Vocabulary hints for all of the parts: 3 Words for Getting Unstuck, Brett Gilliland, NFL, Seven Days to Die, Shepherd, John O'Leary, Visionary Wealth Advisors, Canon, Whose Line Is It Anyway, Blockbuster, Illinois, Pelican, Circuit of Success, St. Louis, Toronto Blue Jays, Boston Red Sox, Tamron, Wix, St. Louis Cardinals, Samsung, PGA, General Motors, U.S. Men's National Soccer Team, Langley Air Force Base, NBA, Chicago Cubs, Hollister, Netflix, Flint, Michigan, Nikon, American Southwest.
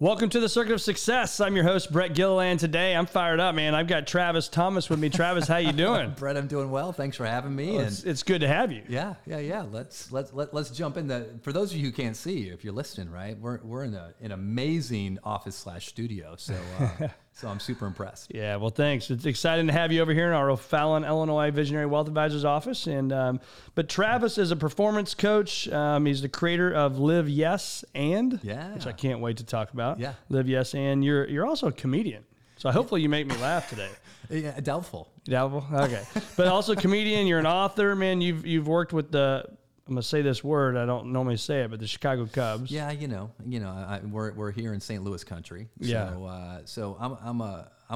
Welcome to the Circuit of Success. I'm your host, Brett Gilliland. Today, I'm fired up, man. I've got Travis Thomas with me. Travis, how you doing? Brett, I'm doing well. Thanks for having me. Well, it's good to have you. Yeah. Let's jump in. For those of you who can't see, if you're listening, right, we're in an amazing office/studio. So I'm super impressed. Yeah, well, thanks. It's exciting to have you over here in our O'Fallon, Illinois Visionary Wealth Advisors office. And but Travis is a performance coach. He's the creator of Live Yes And, which I can't wait to talk about. Yeah. Live Yes And. You're also a comedian. So hopefully you make me laugh today. Yeah, doubtful. Doubtful? Okay. But also comedian, you're an author, man. You've worked with the, I'm going to say this word, I don't normally say it, but the Chicago Cubs. Yeah, we're here in St. Louis country. So, yeah. So I'm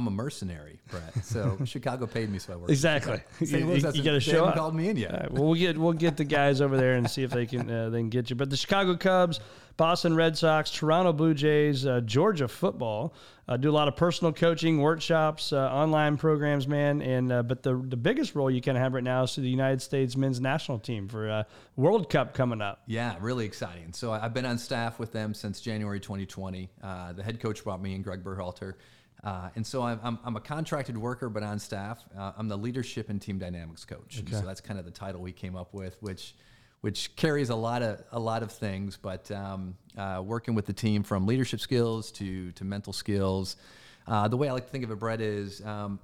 a mercenary, Brett. So Chicago paid me, so I worked. Exactly. St. Louis you got to show up. Called me in yet. All right, well, we'll get the guys over there and see if they can get you. But the Chicago Cubs, Boston Red Sox, Toronto Blue Jays, Georgia football. Do a lot of personal coaching, workshops, online programs, man. And but the biggest role you can have right now is to the United States Men's National Team for World Cup coming up. Yeah, really exciting. So I've been on staff with them since January 2020. The head coach brought me in, Greg Berhalter. And so I'm a contracted worker, but on staff. I'm the leadership and team dynamics coach. Okay. So that's kind of the title we came up with, which carries a lot of things. But working with the team from leadership skills to mental skills. The way I like to think of it, Brett, is I'm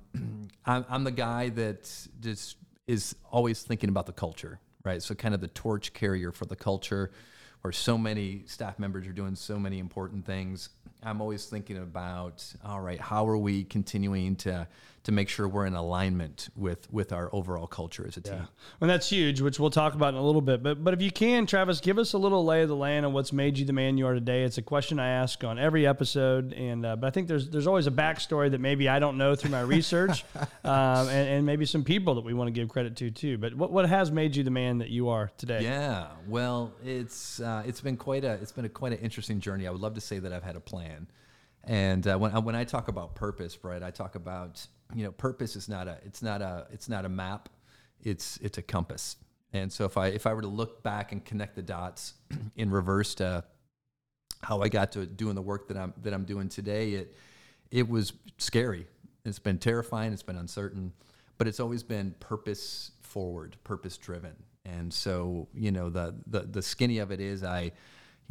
the guy that just is always thinking about the culture, right? So kind of the torch carrier for the culture, where so many staff members are doing so many important things. I'm always thinking about, all right, how are we continuing to make sure we're in alignment with our overall culture as a team? Yeah. And that's huge, which we'll talk about in a little bit. But if you can, Travis, give us a little lay of the land on what's made you the man you are today. It's a question I ask on every episode, and but I think there's always a backstory that maybe I don't know through my research, and maybe some people that we want to give credit to too. But what has made you the man that you are today? Yeah, well, it's been quite an interesting journey. I would love to say that I've had a plan. And when I talk about purpose, Brett, I talk about, purpose is not a map, it's a compass. And so if I were to look back and connect the dots in reverse to how I got to doing the work that I'm doing today, it was scary. It's been terrifying. It's been uncertain, but it's always been purpose forward, purpose driven. And so, the skinny of it is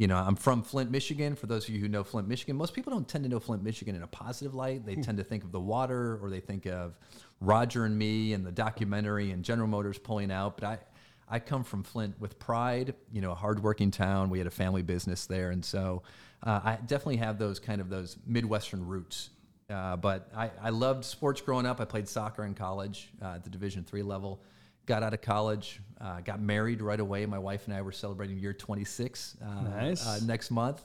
I'm from Flint, Michigan. For those of you who know Flint, Michigan, most people don't tend to know Flint, Michigan in a positive light. They tend to think of the water, or they think of Roger and Me and the documentary and General Motors pulling out. But I come from Flint with pride, a hardworking town. We had a family business there. And so I definitely have those Midwestern roots. But I loved sports growing up. I played soccer in college at the Division III level. Got out of college, got married right away. My wife and I were celebrating year 26 nice. Next month.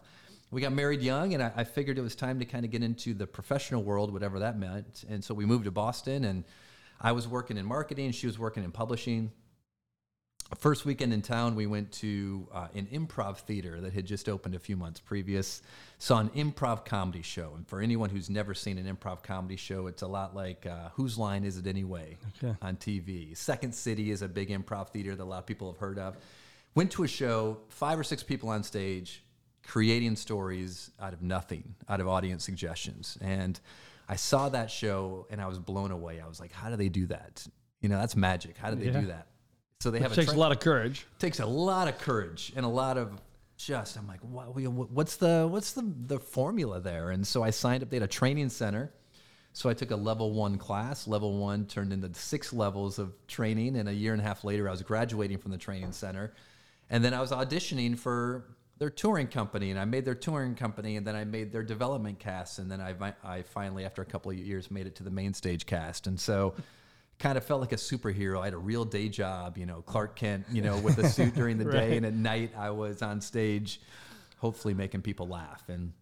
We got married young, and I figured it was time to kind of get into the professional world, whatever that meant. And so we moved to Boston, and I was working in marketing. She was working in publishing. First weekend in town, we went to an improv theater that had just opened a few months previous. Saw an improv comedy show. And for anyone who's never seen an improv comedy show, it's a lot like Whose Line Is It Anyway? Okay. On TV. Second City is a big improv theater that a lot of people have heard of. Went to a show, 5 or 6 people on stage, creating stories out of nothing, out of audience suggestions. And I saw that show, and I was blown away. I was like, how do they do that? That's magic. How do they do that? So they have takes a lot of courage. Takes a lot of courage and a lot of just. I'm like, what's the formula there? And so I signed up. They had a training center, so I took a level 1 class. Level 1 turned into 6 levels of training, and a year and a half later, I was graduating from the training center, and then I was auditioning for their touring company, and I made their touring company, and then I made their development cast, and then I finally, after a couple of years, made it to the main stage cast, and so. Kind of felt like a superhero. I had a real day job, Clark Kent, with a suit during the day. And at night I was on stage, hopefully making people laugh. And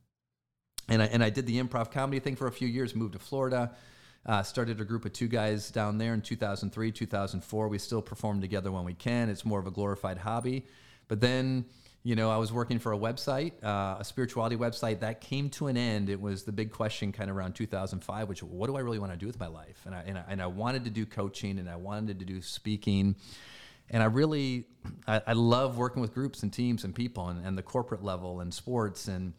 I did the improv comedy thing for a few years, moved to Florida, started a group of 2 guys down there in 2003, 2004. We still perform together when we can. It's more of a glorified hobby. But then, I was working for a website, a spirituality website that came to an end. It was the big question kind of around 2005, which, what do I really want to do with my life? And I wanted to do coaching, and I wanted to do speaking. And I really, I love working with groups and teams and people and the corporate level and sports. And,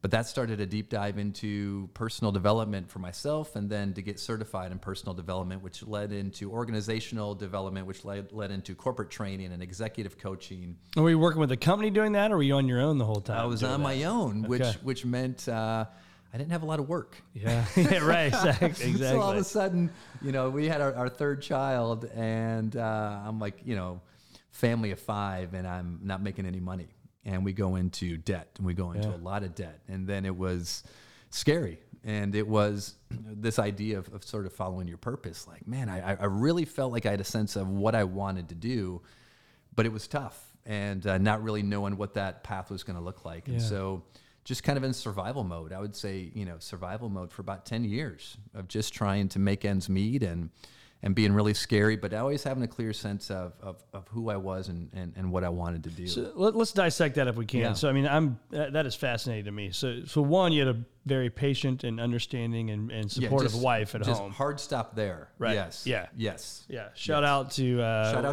But that started a deep dive into personal development for myself, and then to get certified in personal development, which led into organizational development, which led into corporate training and executive coaching. And were you working with a company doing that, or were you on your own the whole time? I was on my own, which meant I didn't have a lot of work. Yeah, right, exactly. So all of a sudden, you know, we had our third child, and I'm like, you know, family of five, and I'm not making any money. And we go into debt, and we go into a lot of debt. And then it was scary. And it was this idea of sort of following your purpose. Like, man, I really felt like I had a sense of what I wanted to do, but it was tough. And not really knowing what that path was going to look like. Yeah. And so just kind of in survival mode, I would say, you know, survival mode for about 10 years of just trying to make ends meet and being really scary, but always having a clear sense of who I was and what I wanted to do. So let's dissect that if we can. Yeah. So, I mean, that is fascinating to me. So one, you had a very patient and understanding and supportive wife at home. Hard stop there. Right. Yes. Yeah. Yes. Yeah. Shout out to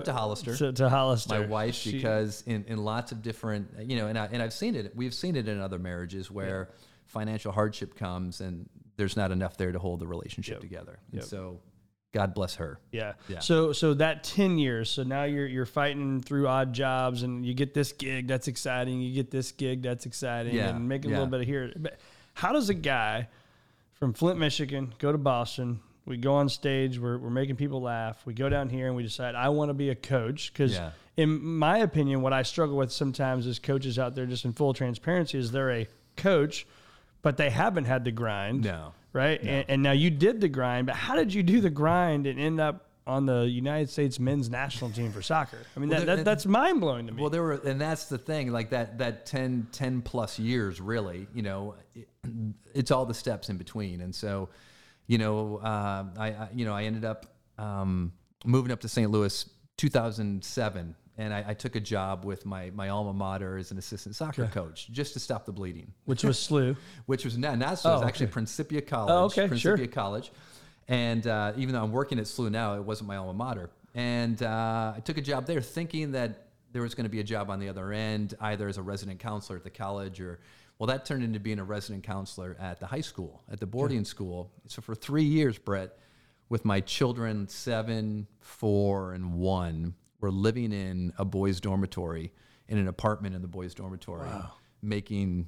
Hollister. To Hollister. My wife, because in lots of different, you know, and I've seen it, we've seen it in other marriages where financial hardship comes and there's not enough there to hold the relationship together. And so, God bless her. Yeah. So that 10 years, so now you're fighting through odd jobs and you get this gig, that's exciting. You get this gig, that's exciting. Yeah. And making a little bit of here. But how does a guy from Flint, Michigan, go to Boston, we go on stage, we're making people laugh. We go down here and we decide, I want to be a coach. Because in my opinion, what I struggle with sometimes is coaches out there, just in full transparency, is they're a coach, but they haven't had the grind. No. Right. No. And now you did the grind, but how did you do the grind and end up on the United States men's national team for soccer? I mean, that's mind blowing to me. Well, and that's the thing, like that 10 plus years, really, you know, it's all the steps in between. And so, you know, I ended up moving up to St. Louis 2007, and I took a job with my alma mater as an assistant soccer coach just to stop the bleeding. Which was SLU. Which was not SLU. Oh, it was actually Principia College. Oh, okay, Principia College. And even though I'm working at SLU now, it wasn't my alma mater. And I took a job there thinking that there was going to be a job on the other end, either as a resident counselor at the college or, well, that turned into being a resident counselor at the high school, at the boarding school. So for 3 years, Brett, with my children 7, 4, and 1, were living in a boys' dormitory, in an apartment in the boys' dormitory, making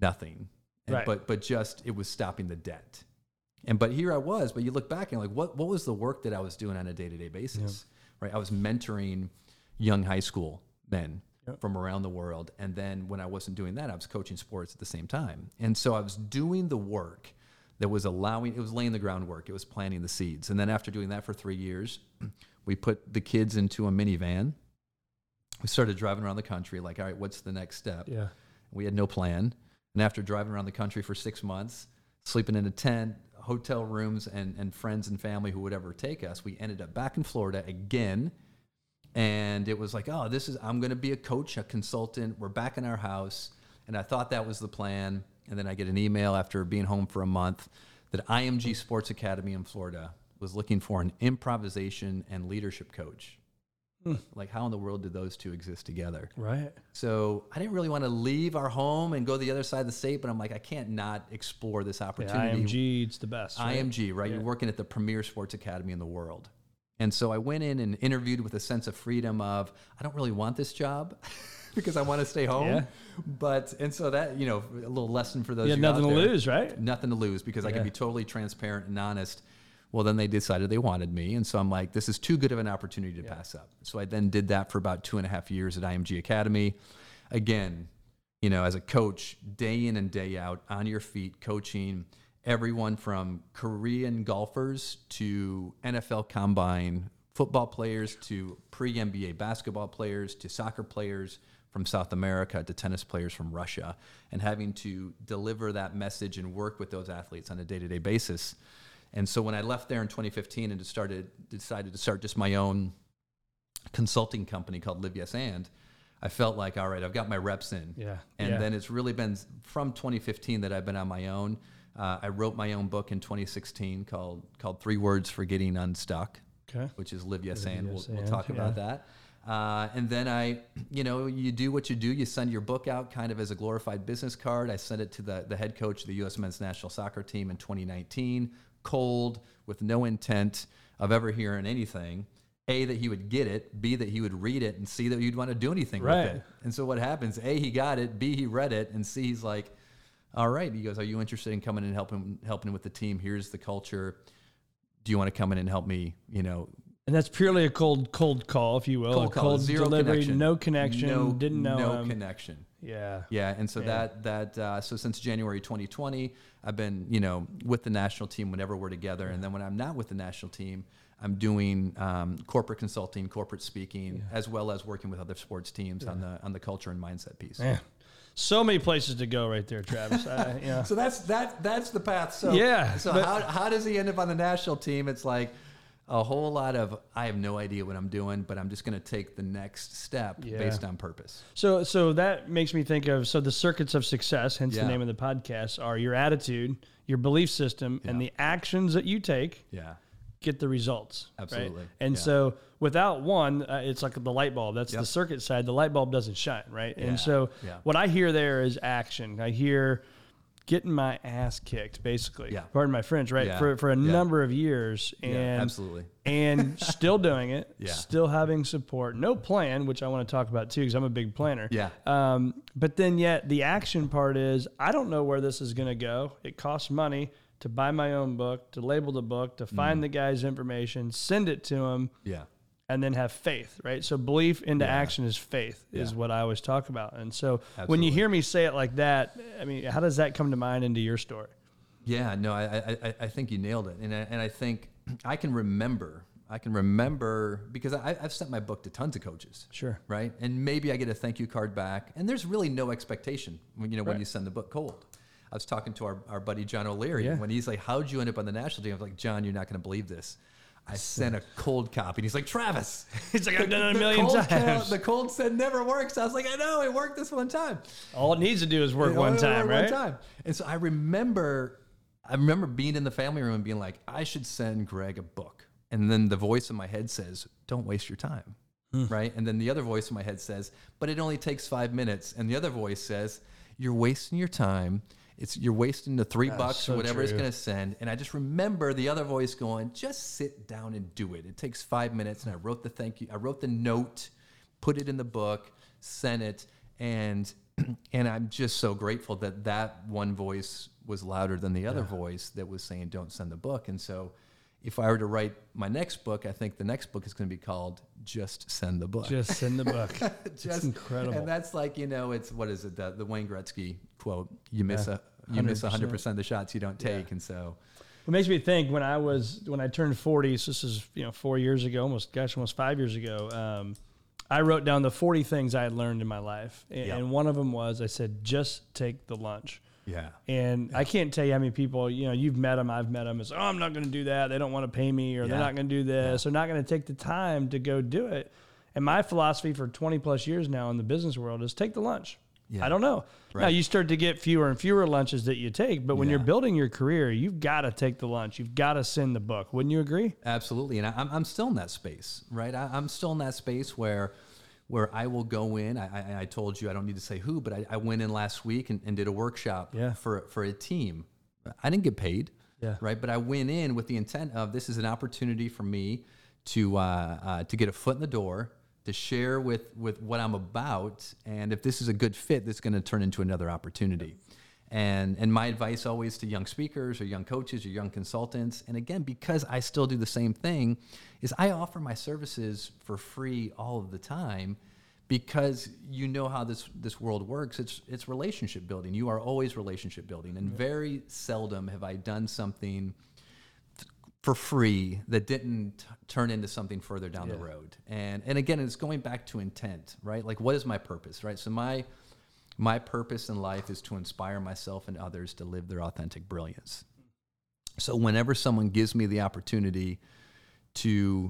nothing. And, but just, it was stopping the debt. But here I was, but you look back and like, what was the work that I was doing on a day-to-day basis, right? I was mentoring young high school men from around the world. And then when I wasn't doing that, I was coaching sports at the same time. And so I was doing the work that was it was laying the groundwork. It was planting the seeds. And then after doing that for 3 years, we put the kids into a minivan. We started driving around the country like, all right, what's the next step? Yeah. We had no plan. And after driving around the country for 6 months, sleeping in a tent, hotel rooms, and friends and family who would ever take us, we ended up back in Florida again. And it was like, oh, I'm going to be a coach, a consultant. We're back in our house. And I thought that was the plan. And then I get an email after being home for a month that IMG Sports Academy in Florida was looking for an improvisation and leadership coach. Like, how in the world did those two exist together? Right. So I didn't really want to leave our home and go to the other side of the state, but I'm like, I can't not explore this opportunity. IMG, it's the best. Right? IMG, right? Yeah. You're working at the premier sports academy in the world. And so I went in and interviewed with a sense of freedom of, I don't really want this job because I want to stay home. Yeah. And so that, you know, a little lesson for those. You had nothing to lose, right? Nothing to lose, because I can be totally transparent and honest. Well, then they decided they wanted me. And so I'm like, this is too good of an opportunity to pass up. So I then did that for about 2.5 years at IMG Academy. Again, you know, as a coach, day in and day out, on your feet, coaching everyone from Korean golfers to NFL combine football players to pre-NBA basketball players to soccer players from South America to tennis players from Russia, and having to deliver that message and work with those athletes on a day-to-day basis. And so when I left there in 2015 and decided to start just my own consulting company called Live Yes And, I felt like, all right, I've got my reps in. Yeah. And then it's really been from 2015 that I've been on my own. I wrote my own book in 2016 called 3 Words for Getting Unstuck, which is Live Yes And. We'll talk about that. And then I, you know, you do what you do. You send your book out kind of as a glorified business card. I sent it to the head coach of the U.S. Men's National Soccer Team in 2019, cold, with no intent of ever hearing anything. A, that he would get it. B, that he would read it. And C, that you'd want to do anything with it. And so what happens? A, he got it. B, he read it. And C, he's like, all right. He goes, are you interested in coming and helping with the team? Here's the culture. Do you want to come in and help me, you know? And that's purely a cold call, if you will. Cold call, cold zero delivery, connection. No connection, didn't know no him. Connection. Yeah. Yeah, and so so since January 2020, I've been, you know, with the national team whenever we're together. And then when I'm not with the national team, I'm doing corporate consulting, corporate speaking, as well as working with other sports teams on the culture and mindset piece. Yeah. So many places to go right there, Travis. So that's the path. So, So how does he end up on the national team? It's like a whole lot of, I have no idea what I'm doing, but I'm just going to take the next step based on purpose. So that makes me think of, the circuits of success, hence the name of the podcast, are your attitude, your belief system, and the actions that you take. Yeah. Get the results. Absolutely. Right? And so without one, it's like the light bulb. That's the circuit side. The light bulb doesn't shine. Right. Yeah. And so what I hear there is action. I hear getting my ass kicked, basically. Yeah. Pardon my French, right? Yeah. For a number of years. And, absolutely. And still doing it. Yeah. Still having support. No plan, which I want to talk about too, because I'm a big planner. Yeah. But then yet the action part is, I don't know where this is going to go. It costs money to buy my own book, to label the book, to find the guy's information, send it to him, and then have faith, right? So belief into action is faith, is what I always talk about. And so when you hear me say it like that, I mean, how does that come to mind into your story? Yeah, no, I think you nailed it. And I think I can remember because I've sent my book to tons of coaches. Sure. Right? And maybe I get a thank you card back. And there's really no expectation when you send the book cold. I was talking to our buddy John O'Leary when he's like, how'd you end up on the national team? I was like, John, you're not going to believe this. I sent a cold copy. And he's like, Travis. He's like, I've done it a million times. The cold send never works. I was like, I know, it worked this one time. All it needs to do is work one time, right? One time. And so I remember being in the family room and being like, I should send Greg a book. And then the voice in my head says, don't waste your time, right? And then the other voice in my head says, but it only takes 5 minutes. And the other voice says, you're wasting your time. You're wasting the $3 or whatever it's going to send. And I just remember the other voice going, just sit down and do it. It takes 5 minutes. And I wrote the thank you. I wrote the note, put it in the book, sent it. And I'm just so grateful that one voice was louder than the other voice that was saying, don't send the book. And so if I were to write my next book, I think the next book is going to be called Just Send the Book. Just send the book. That's incredible. And that's like, it's, what is it? The Wayne Gretzky quote, you miss 100% of the shots you don't take. And so it makes me think when I turned 40, so this is, 4 years ago, almost 5 years ago. I wrote down the 40 things I had learned in my life. And one of them was, I said, just take the lunch. Yeah. And I can't tell you how many people, you've met them, I've met them. It's, I'm not going to do that. They don't want to pay me, or they're not going to do this. They're not going to take the time to go do it. And my philosophy for 20 plus years now in the business world is take the lunch. Yeah. I don't know. Right. Now you start to get fewer and fewer lunches that you take, but when you're building your career, you've got to take the lunch. You've got to send the book. Wouldn't you agree? Absolutely. And I'm still in that space, right? I'm still in that space where I will go in. I told you, I don't need to say who, but I went in last week and did a workshop for a team. I didn't get paid, right? But I went in with the intent of, this is an opportunity for me to get a foot in the door, to share with what I'm about. And if this is a good fit, that's going to turn into another opportunity. And my advice always to young speakers or young coaches or young consultants, and again, because I still do the same thing, is I offer my services for free all of the time, because how this world works. It's relationship building. You are always relationship building. And very seldom have I done something for free that didn't turn into something further down the road. And again, it's going back to intent, right? Like, what is my purpose, right? So my purpose in life is to inspire myself and others to live their authentic brilliance. So whenever someone gives me the opportunity to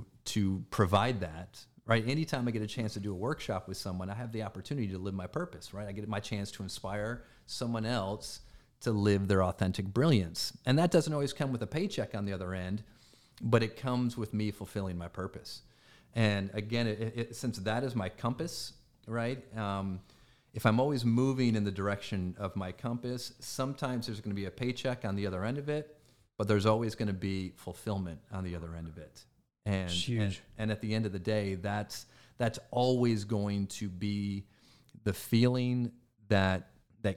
provide that, right? Anytime I get a chance to do a workshop with someone, I have the opportunity to live my purpose, right? I get my chance to inspire someone else to live their authentic brilliance. And that doesn't always come with a paycheck on the other end, but it comes with me fulfilling my purpose. And again, since that is my compass, right? If I'm always moving in the direction of my compass, sometimes there's going to be a paycheck on the other end of it, but there's always going to be fulfillment on the other end of it. And it's huge. And at the end of the day, that's always going to be the feeling that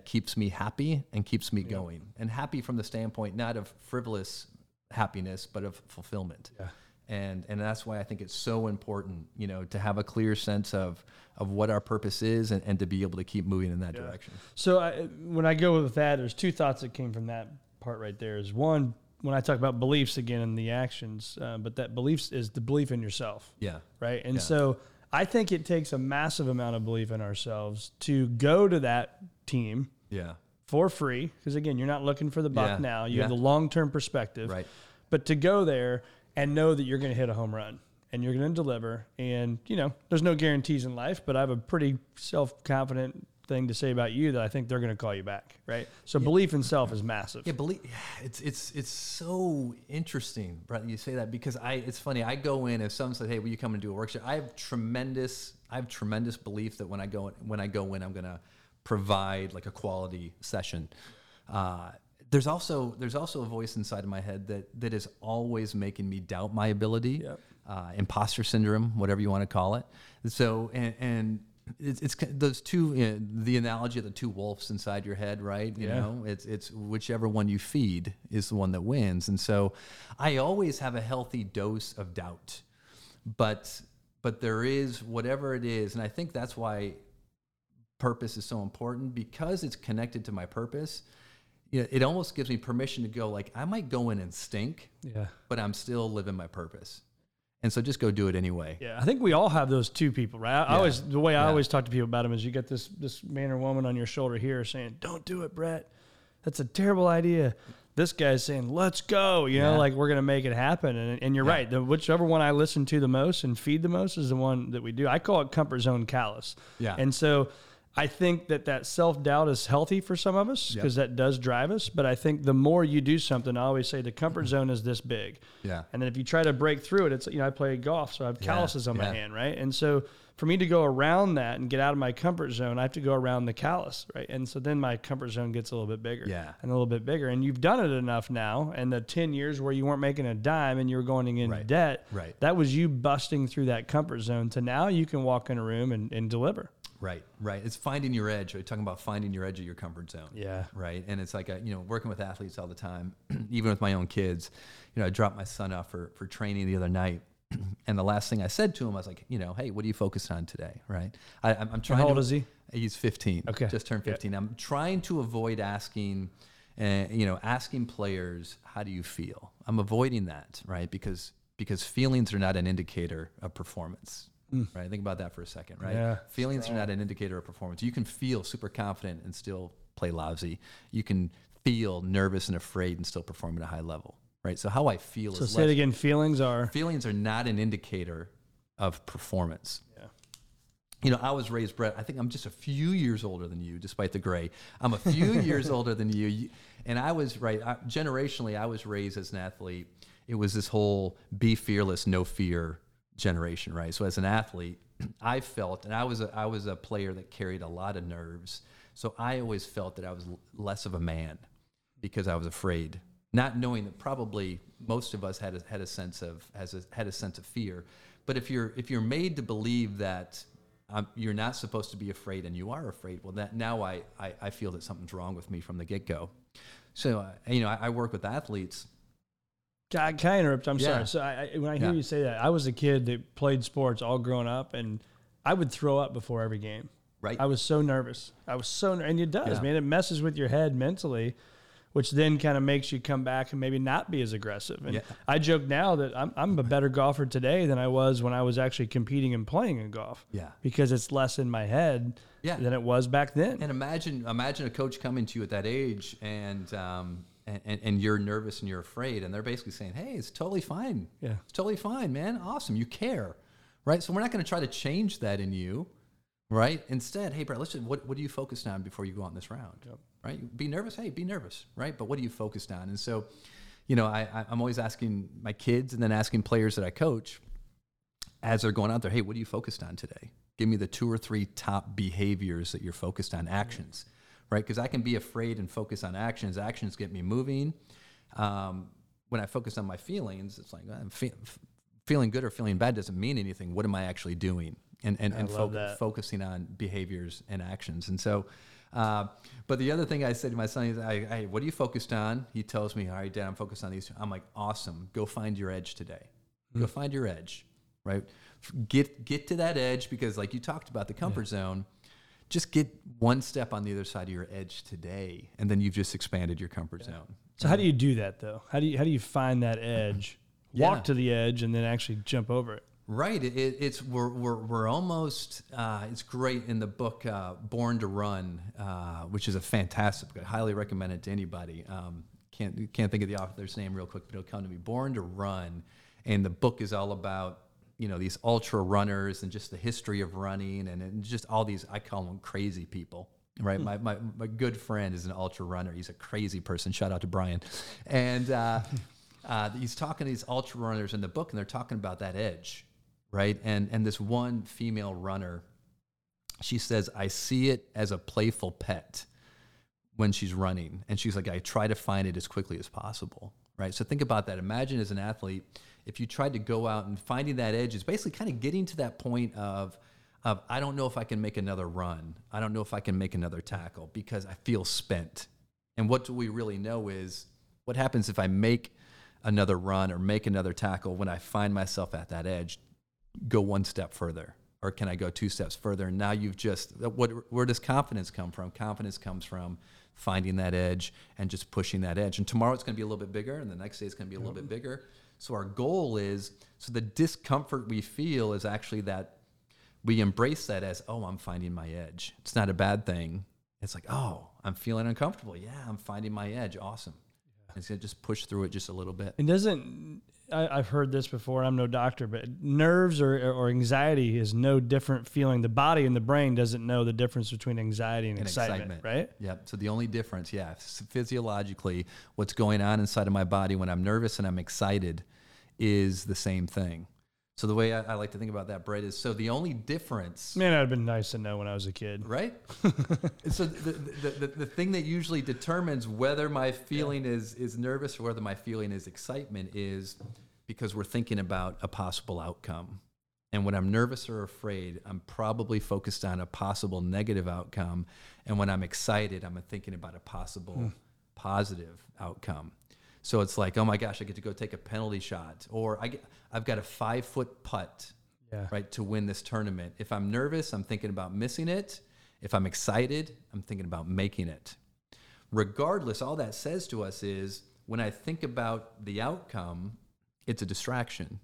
keeps me happy and keeps me going. And happy from the standpoint not of frivolous happiness, but of fulfillment. Yeah. And that's why I think it's so important, you know, to have a clear sense of what our purpose is and to be able to keep moving in that direction. So when I go with that, there's two thoughts that came from that part right there. Is one, when I talk about beliefs again and the actions, but that beliefs is the belief in yourself. Yeah. Right. And so I think it takes a massive amount of belief in ourselves to go to that team. Yeah. For free. Because again, you're not looking for the buck now. You have the long-term perspective. Right. But to go there and know that you're going to hit a home run and you're going to deliver. And, you know, there's no guarantees in life, but I have a pretty self-confident thing to say about you that I think they're going to call you back. Right. So belief in self is massive. Yeah. It's so interesting, Brett, you say that, because it's funny. I go in, if someone said, hey, will you come and do a workshop? I have tremendous belief that when I go in, I'm going to provide like a quality session. There's also a voice inside of my head that is always making me doubt my ability, imposter syndrome, whatever you want to call it. So, and it's those two, you know, the analogy of the two wolves inside your head, right? You know, it's whichever one you feed is the one that wins. And so I always have a healthy dose of doubt, but there is whatever it is. And I think that's why purpose is so important, because it's connected to my purpose. Yeah, it almost gives me permission to go, like, I might go in and stink, but I'm still living my purpose. And so just go do it anyway. Yeah, I think we all have those two people, right? The way I always talk to people about them is you get this man or woman on your shoulder here saying, don't do it, Brett. That's a terrible idea. This guy's saying, let's go, you know, like we're going to make it happen. And you're right. Whichever one I listen to the most and feed the most is the one that we do. I call it comfort zone callous. Yeah. And so I think that self-doubt is healthy for some of us because that does drive us. But I think the more you do something, I always say the comfort zone is this big. Yeah. And then if you try to break through it, it's, you know, I play golf, so I have calluses on my hand, right? And so for me to go around that and get out of my comfort zone, I have to go around the callus, right? And so then my comfort zone gets a little bit bigger and a little bit bigger. And you've done it enough now. And the 10 years where you weren't making a dime and you were going into debt, that was you busting through that comfort zone to now you can walk in a room and deliver. Right. It's finding your edge. We're talking about finding your edge of your comfort zone. Yeah. Right. And it's like, you know, working with athletes all the time, even with my own kids, you know, I dropped my son off for training the other night. And the last thing I said to him, I was like, you know, hey, what are you focused on today? Right. I'm trying. How old is he? He's 15. Okay. Just turned 15. Yeah. I'm trying to avoid asking, asking players, how do you feel? I'm avoiding that. Right. Because feelings are not an indicator of performance. Right. Think about that for a second, right? Yeah, feelings are not an indicator of performance. You can feel super confident and still play lousy. You can feel nervous and afraid and still perform at a high level, right? So how I feel is... So say it again, Feelings are not an indicator of performance. Yeah. You know, I was raised, Brett, I think I'm just a few years older than you, despite the gray. I'm a few years older than you. And I was, generationally, I was raised as an athlete. It was this whole be fearless, no fear generation, right? So as an athlete, I felt, and I was a player that carried a lot of nerves. So I always felt that I was less of a man because I was afraid, not knowing that probably most of us had a sense of fear. But if you're made to believe that you're not supposed to be afraid and you are afraid, well, that now I feel that something's wrong with me from the get-go. So I work with athletes. Can I interrupt? I'm sorry. So when I hear you say that, I was a kid that played sports all growing up, and I would throw up before every game. Right. I was so nervous. And it does, man. It messes with your head mentally, which then kind of makes you come back and maybe not be as aggressive. And I joke now that I'm a better golfer today than I was when I was actually competing and playing in golf. Yeah. Because it's less in my head than it was back then. And imagine a coach coming to you at that age and you're nervous and you're afraid, and they're basically saying, hey, it's totally fine. Yeah. It's totally fine, man. Awesome. You care. Right. So we're not going to try to change that in you. Right. Instead, hey, Brett, what are you focused on before you go on this round? Yep. Right. Be nervous. Hey, be nervous. Right. But what are you focused on? And so, you know, I'm always asking my kids and then asking players that I coach, as they're going out there, hey, what are you focused on today? Give me the 2 or 3 top behaviors that you're focused on, actions, right? Because I can be afraid and focus on actions. Actions get me moving. When I focus on my feelings, it's like I'm feeling good or feeling bad doesn't mean anything. What am I actually doing? And focusing on behaviors and actions. And so, but the other thing I said to my son is, hey, what are you focused on? He tells me, all right, Dad, I'm focused on these. I'm like, awesome. Go find your edge today. Go find your edge, right? Get to that edge because like you talked about the comfort zone, just get one step on the other side of your edge today. And then you've just expanded your comfort zone. So how do you do that though? How do you find that edge, walk to the edge and then actually jump over it? Right. It's we're almost, it's great in the book, Born to Run, which is a fantastic book. I highly recommend it to anybody. Can't think of the author's name real quick, but it'll come to me. Born to Run. And the book is all about, you know, these ultra runners and just the history of running and just all these, I call them crazy people, right? My good friend is an ultra runner. He's a crazy person. Shout out to Brian. And he's talking to these ultra runners in the book, and they're talking about that edge, right? And this one female runner, she says, I see it as a playful pet when she's running. And she's like, I try to find it as quickly as possible, right? So think about that. Imagine as an athlete, if you tried to go out and finding that edge is basically kind of getting to that point of I don't know if I can make another run. I don't know if I can make another tackle because I feel spent. And what do we really know is what happens if I make another run or make another tackle when I find myself at that edge? Go one step further, or can I go 2 steps further? And now you've just, where does confidence come from? Confidence comes from finding that edge and just pushing that edge. And tomorrow it's going to be a little bit bigger, and the next day it's going to be a little bit bigger. So our goal is, so the discomfort we feel is actually that we embrace that as, oh, I'm finding my edge. It's not a bad thing. It's like, oh, I'm feeling uncomfortable. Yeah, I'm finding my edge. Awesome. Yeah. And so just push through it just a little bit. It doesn't, I've heard this before, and I'm no doctor, but nerves or anxiety is no different feeling. The body and the brain doesn't know the difference between anxiety and excitement, right? Yep. So the only difference, physiologically, what's going on inside of my body when I'm nervous and I'm excited is the same thing. So the way I like to think about that, Brett, is so the only difference... Man, that would have been nice to know when I was a kid. Right? So the thing that usually determines whether my feeling is nervous or whether my feeling is excitement is because we're thinking about a possible outcome. And when I'm nervous or afraid, I'm probably focused on a possible negative outcome. And when I'm excited, I'm thinking about a possible positive outcome. So it's like, oh my gosh, I get to go take a penalty shot, or I've got a 5-foot putt, right, to win this tournament. If I'm nervous, I'm thinking about missing it. If I'm excited, I'm thinking about making it. Regardless, all that says to us is when I think about the outcome, it's a distraction.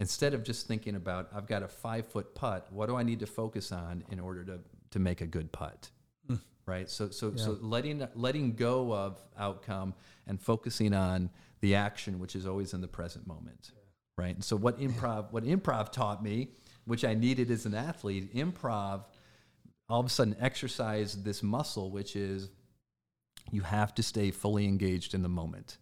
Instead of just thinking about, I've got a 5-foot putt, what do I need to focus on in order to make a good putt? Right. So letting go of outcome and focusing on the action, which is always in the present moment. Yeah. Right. And so what improv taught me, which I needed as an athlete, improv all of a sudden exercised this muscle, which is you have to stay fully engaged in the moment.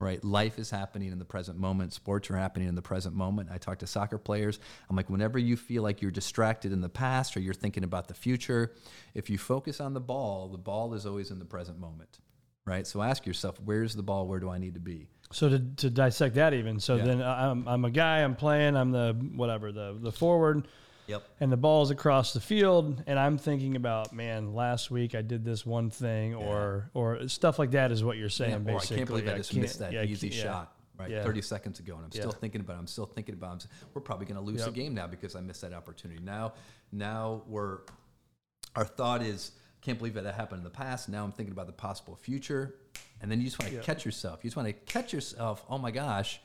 Right. Life is happening in the present moment. Sports are happening in the present moment. I talk to soccer players. I'm like, whenever you feel like you're distracted in the past or you're thinking about the future, if you focus on the ball is always in the present moment. Right. So ask yourself, where's the ball? Where do I need to be? So to dissect that even. So then I'm a guy, I'm playing, I'm the forward. Yep. And the ball's across the field, and I'm thinking about, man, last week I did this one thing, or stuff like that is what you're saying, basically. I can't believe I just missed that easy shot, right, 30 seconds ago, and I'm still thinking about it. We're probably going to lose the game now because I missed that opportunity. Now our thought is, can't believe that happened in the past. Now I'm thinking about the possible future, and then you just want to catch yourself. You just want to catch yourself, oh, my gosh,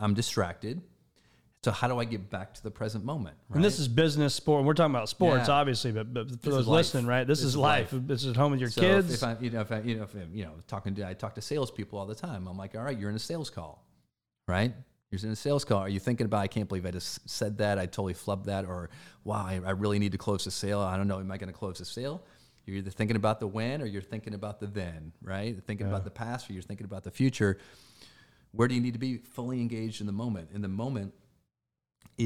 I'm distracted. So how do I get back to the present moment? Right? And this is business, sport. We're talking about sports, obviously, but for those listening, right? This is life. This is at home with your kids. I talk to salespeople all the time. I'm like, all right, you're in a sales call, right? You're in a sales call. Are you thinking about, I can't believe I just said that. I totally flubbed that. Or, wow, I really need to close the sale. I don't know. Am I going to close the sale? You're either thinking about the when or you're thinking about the then, right? You're thinking about the past or you're thinking about the future. Where do you need to be fully engaged in the moment? In the moment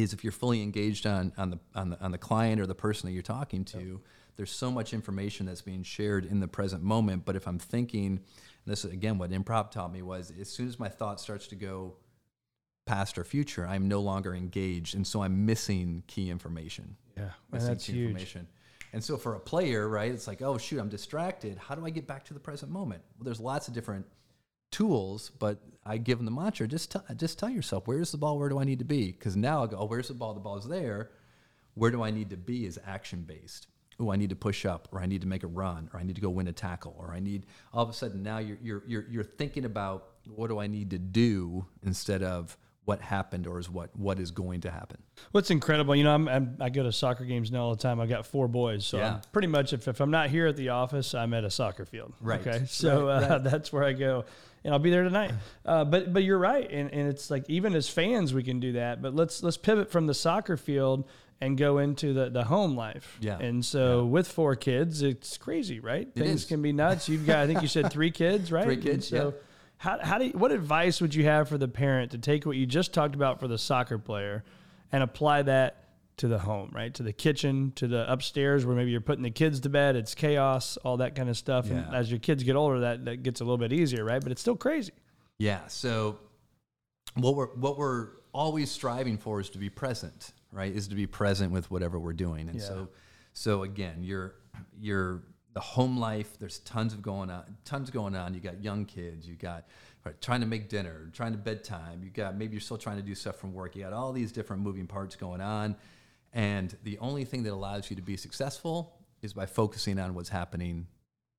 is if you're fully engaged on the client or the person that you're talking to, yep. There's so much information that's being shared in the present moment. But if I'm thinking, and this is again what improv taught me, was as soon as my thought starts to go past or future, I'm no longer engaged, and so I'm missing key information. Yeah, that's huge. Information. And so for a player, right, it's like, oh shoot, I'm distracted. How do I get back to the present moment? Well, there's lots of different tools, but I give them the mantra: just tell yourself, where's the ball? Where do I need to be? Because now I go, oh, where's the ball? The ball's there. Where do I need to be? Is action based. Oh, I need to push up, or I need to make a run, or I need to go win a tackle, or I need. All of a sudden, now you're thinking about what do I need to do instead of what happened or is what is going to happen. Well, it's incredible. You know, I go to soccer games now all the time. I've got four boys, so yeah. I'm pretty much if I'm not here at the office, I'm at a soccer field. Right. Okay, so right. That's where I go, and I'll be there tonight. But you're right, and it's like even as fans we can do that. But let's pivot from the soccer field and go into the home life. Yeah. And so with four kids, it's crazy, right? Things can be nuts. You've got, I think you said 3 kids, right? 3 kids. And so yeah. What advice would you have for the parent to take what you just talked about for the soccer player and apply that to the home, right? To the kitchen, to the upstairs where maybe you're putting the kids to bed, it's chaos, all that kind of stuff. Yeah. And as your kids get older, that gets a little bit easier, right? But it's still crazy. Yeah. So what we're always striving for is to be present, right? Is to be present with whatever we're doing. And so again, you're the home life, there's tons going on. You got young kids, you got trying to make dinner, trying to bedtime, you got maybe you're still trying to do stuff from work. You got all these different moving parts going on. And the only thing that allows you to be successful is by focusing on what's happening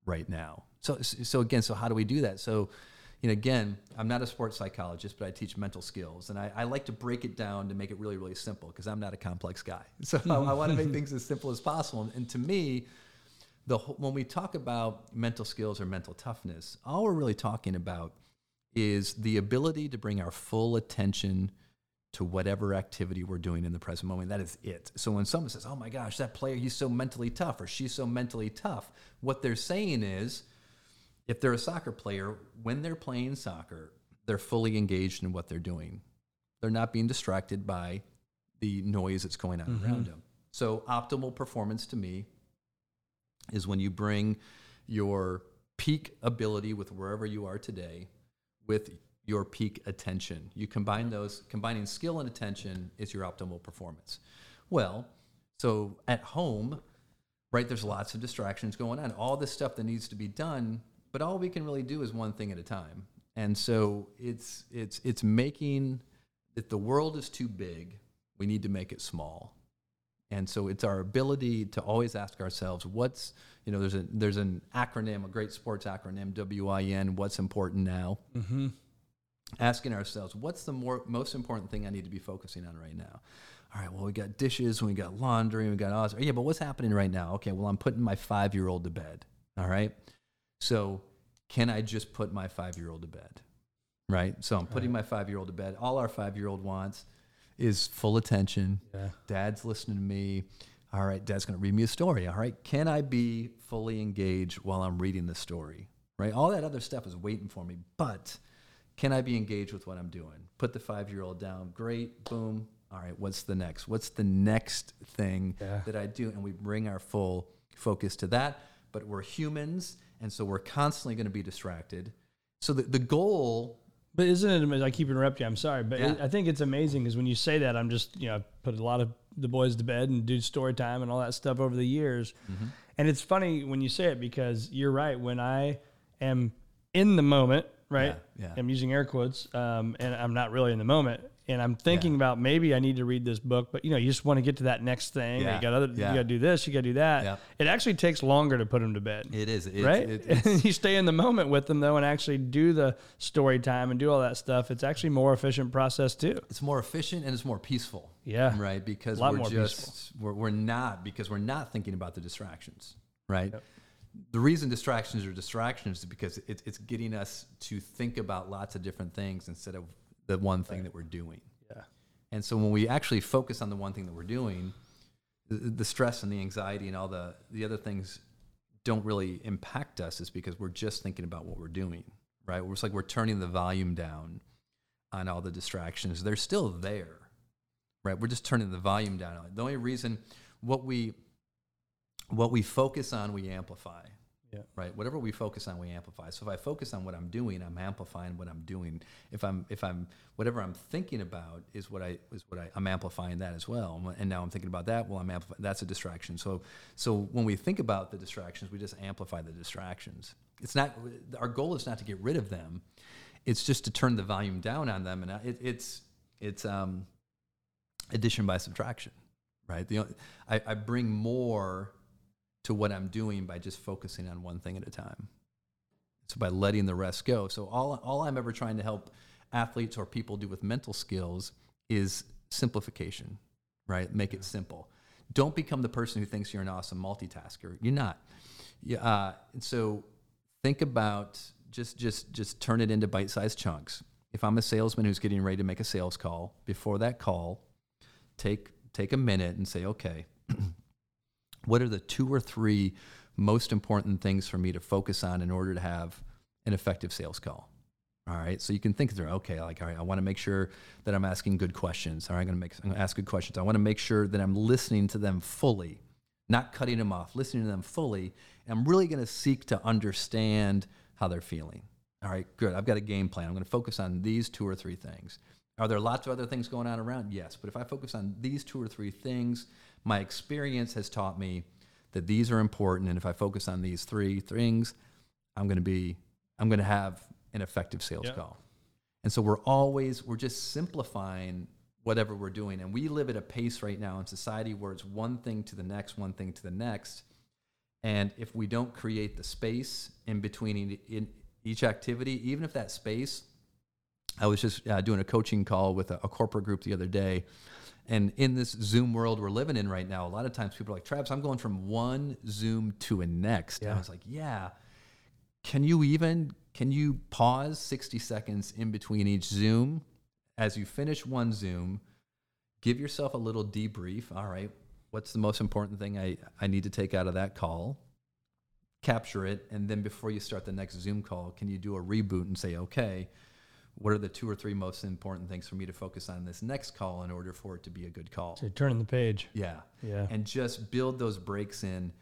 right now. So how do we do that? So, you know, again, I'm not a sports psychologist, but I teach mental skills. And I like to break it down to make it really, really simple because I'm not a complex guy. So I want to make things as simple as possible. And to me, when we talk about mental skills or mental toughness, all we're really talking about is the ability to bring our full attention to whatever activity we're doing in the present moment. That is it. So when someone says, oh my gosh, that player, he's so mentally tough or she's so mentally tough, what they're saying is if they're a soccer player, when they're playing soccer, they're fully engaged in what they're doing. They're not being distracted by the noise that's going on around them. So optimal performance to me is when you bring your peak ability with wherever you are today with your peak attention. You combine those, combining skill and attention is your optimal performance. Well, so at home, right, there's lots of distractions going on, all this stuff that needs to be done, but all we can really do is one thing at a time. And so it's making, if the world is too big, we need to make it small. And so it's our ability to always ask ourselves, what's, you know, there's an acronym, a great sports acronym, WIN, what's important now. Mm-hmm. Asking ourselves, what's the most important thing I need to be focusing on right now? All right, well, we got dishes, we got laundry, we got all this. Yeah, but what's happening right now? Okay, well, I'm putting my 5-year-old to bed, all right? So can I just put my 5-year-old to bed, right? So I'm putting my 5-year-old to bed. All our 5-year-old wants is full attention. Yeah. Dad's listening to me. All right, Dad's going to read me a story. All right, can I be fully engaged while I'm reading the story? Right? All that other stuff is waiting for me, but can I be engaged with what I'm doing? Put the 5-year-old down. Great, boom. All right, what's the next? What's the next thing that I do? And we bring our full focus to that, but we're humans, and so we're constantly going to be distracted. So the goal... But isn't it amazing? I keep interrupting you. I'm sorry. But I think it's amazing because when you say that, I'm just, you know, I put a lot of the boys to bed and do story time and all that stuff over the years. Mm-hmm. And it's funny when you say it because you're right. When I am in the moment, right? Yeah. I'm using air quotes and I'm not really in the moment. And I'm thinking about maybe I need to read this book, but you know, you just want to get to that next thing. Yeah. You got to do this, you got to do that. Yeah. It actually takes longer to put them to bed. It is. Right? You stay in the moment with them though and actually do the story time and do all that stuff. It's actually more efficient process too. It's more efficient and it's more peaceful. Yeah. Right? Because we're not thinking about the distractions, right? Yep. The reason distractions are distractions is because it's getting us to think about lots of different things instead of the one thing that we're doing. Yeah. And so when we actually focus on the one thing that we're doing, the stress and the anxiety and all the other things don't really impact us is because we're just thinking about what we're doing, right? It's like we're turning the volume down on all the distractions. They're still there, right? We're just turning the volume down on it. The only reason what we focus on, we amplify. Yeah. Right. Whatever we focus on, we amplify. So if I focus on what I'm doing, I'm amplifying what I'm doing. If I'm whatever I'm thinking about is what I'm amplifying that as well. And now I'm thinking about that. Well, I'm amplifying. That's a distraction. So when we think about the distractions, we just amplify the distractions. It's not our goal is not to get rid of them. It's just to turn the volume down on them. And it's addition by subtraction, right? I bring more to what I'm doing by just focusing on one thing at a time. So by letting the rest go. So all I'm ever trying to help athletes or people do with mental skills is simplification, right? Make it simple. Don't become the person who thinks you're an awesome multitasker. You're not. Yeah. So think about just turn it into bite-sized chunks. If I'm a salesman who's getting ready to make a sales call, before that call, take a minute and say, okay, what are the 2 or 3 most important things for me to focus on in order to have an effective sales call? All right. So you can think through, okay, like, all right, I want to make sure that I'm asking good questions. All right. I'm going to ask good questions. I want to make sure that I'm listening to them fully, not cutting them off, listening to them fully. And I'm really going to seek to understand how they're feeling. All right, good. I've got a game plan. I'm going to focus on these 2 or 3 things. Are there lots of other things going on around? Yes. But if I focus on these 2 or 3 things, my experience has taught me that these are important. And if I focus on these 3 things, I'm going to have an effective sales call. And so we're just simplifying whatever we're doing. And we live at a pace right now in society where it's one thing to the next, one thing to the next. And if we don't create the space in between in each activity, even if that space, I was just doing a coaching call with a corporate group the other day. And in this Zoom world we're living in right now, a lot of times people are like, Travis, I'm going from one Zoom to a next. Yeah. And I was like, yeah, can you pause 60 seconds in between each Zoom? As you finish one Zoom, give yourself a little debrief. All right, what's the most important thing I need to take out of that call? Capture it. And then before you start the next Zoom call, can you do a reboot and say, okay, what are the 2 or 3 most important things for me to focus on in this next call in order for it to be a good call? So turning the page. Yeah. Yeah. And just build those breaks in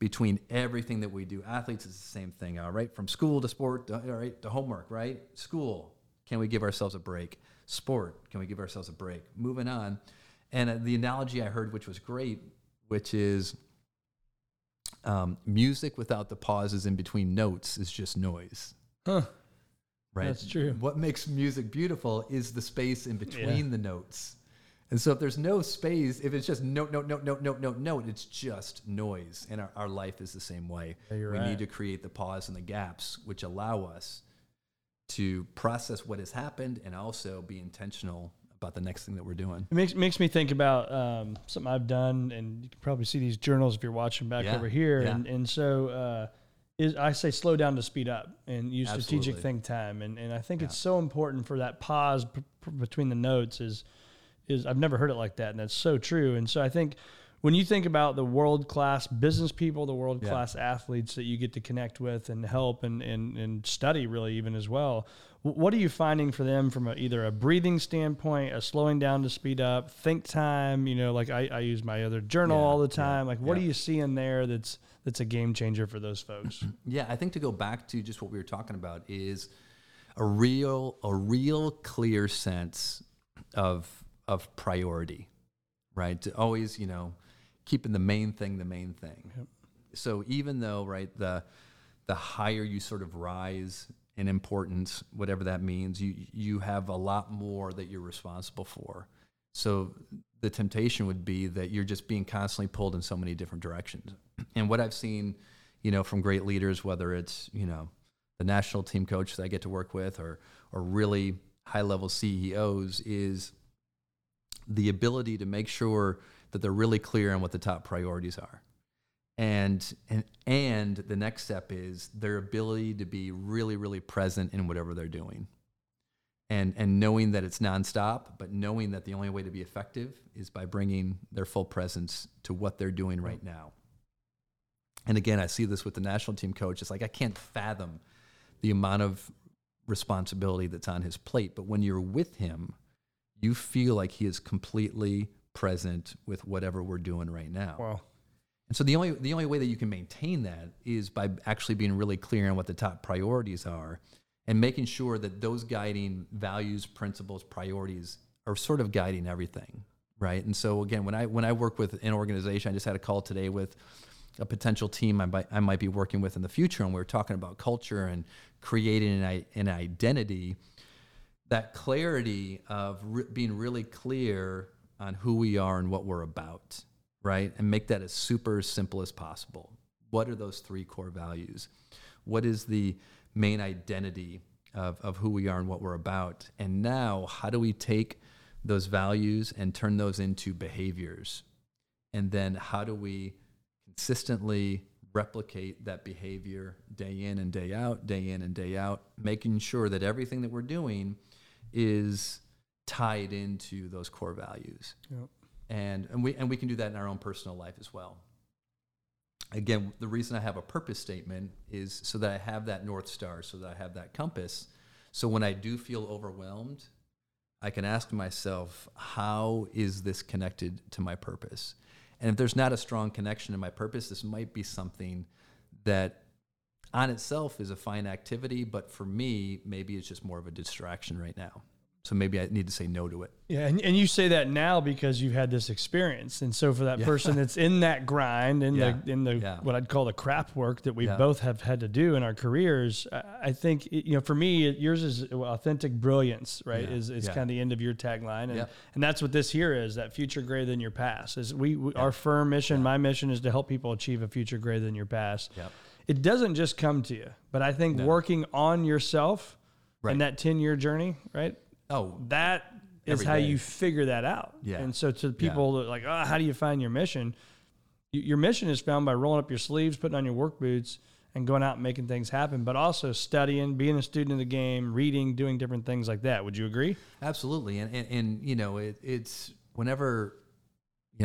between everything that we do. Athletes, it's the same thing. All right. From school to sport, all right, to homework, right? School. Can we give ourselves a break? Sport. Can we give ourselves a break? Moving on. And the analogy I heard, which was great, which is music without the pauses in between notes is just noise. Huh. Right? That's true. What makes music beautiful is the space in between the notes. And so if there's no space, if it's just note, it's just noise. And our life is the same way. Yeah, we need to create the pause and the gaps, which allow us to process what has happened and also be intentional about the next thing that we're doing. It makes me think about something I've done, and you can probably see these journals if you're watching back over here. Yeah. And so... I say slow down to speed up and use strategic think time. And I think it's so important for that pause between the notes is I've never heard it like that. And that's so true. And so I think when you think about the world-class business people, the world-class athletes that you get to connect with and help and study really even as well, what are you finding for them from either a breathing standpoint, a slowing down to speed up, think time, like I use my other journal all the time. Like what are you seeing there that's a game changer for those folks? Yeah, I think to go back to just what we were talking about is a real clear sense of priority, right? To always, keeping the main thing. Yep. So even though, right, the higher you sort of rise in importance, whatever that means, you have a lot more that you're responsible for. So the temptation would be that you're just being constantly pulled in so many different directions. And what I've seen, from great leaders, whether it's, the national team coach that I get to work with or really high-level CEOs, is the ability to make sure that they're really clear on what the top priorities are. And the next step is their ability to be really, really present in whatever they're doing. And knowing that it's nonstop, but knowing that the only way to be effective is by bringing their full presence to what they're doing right now. And again, I see this with the national team coach. It's like, I can't fathom the amount of responsibility that's on his plate. But when you're with him, you feel like he is completely present with whatever we're doing right now. Wow. And so the only way that you can maintain that is by actually being really clear on what the top priorities are and making sure that those guiding values, principles, priorities are sort of guiding everything, right? And so again, when I work with an organization, I just had a call today with a potential team I might be working with in the future, and we were talking about culture and creating an identity. That clarity of being really clear on who we are and what we're about, right? And make that as super simple as possible. What are those three core values? What is the main identity of who we are and what we're about? And now, how do we take those values and turn those into behaviors? And then how do we consistently replicate that behavior day in and day out, making sure that everything that we're doing is tied into those core values. Yep. And we can do that in our own personal life as well. Again, the reason I have a purpose statement is so that I have that North Star, so that I have that compass. So when I do feel overwhelmed, I can ask myself, how is this connected to my purpose? And if there's not a strong connection to my purpose, this might be something that on itself is a fine activity, but for me, maybe it's just more of a distraction right now. So maybe I need to say no to it. Yeah, and you say that now because you've had this experience. And so for that person that's in that grind, in the what I'd call the crap work that we both have had to do in our careers, I think, for me, yours is authentic brilliance, right? Yeah. Is kind of the end of your tagline. And that's what this here is, that future greater than your past. Is we our firm mission, my mission is to help people achieve a future greater than your past. Yep. It doesn't just come to you, but I think working on yourself in that 10-year journey, right? Oh, that is how you figure that out. Yeah. And so to people that are like, how do you find your mission? Your mission is found by rolling up your sleeves, putting on your work boots, and going out and making things happen, but also studying, being a student of the game, reading, doing different things like that. Would you agree? Absolutely. And it's whenever,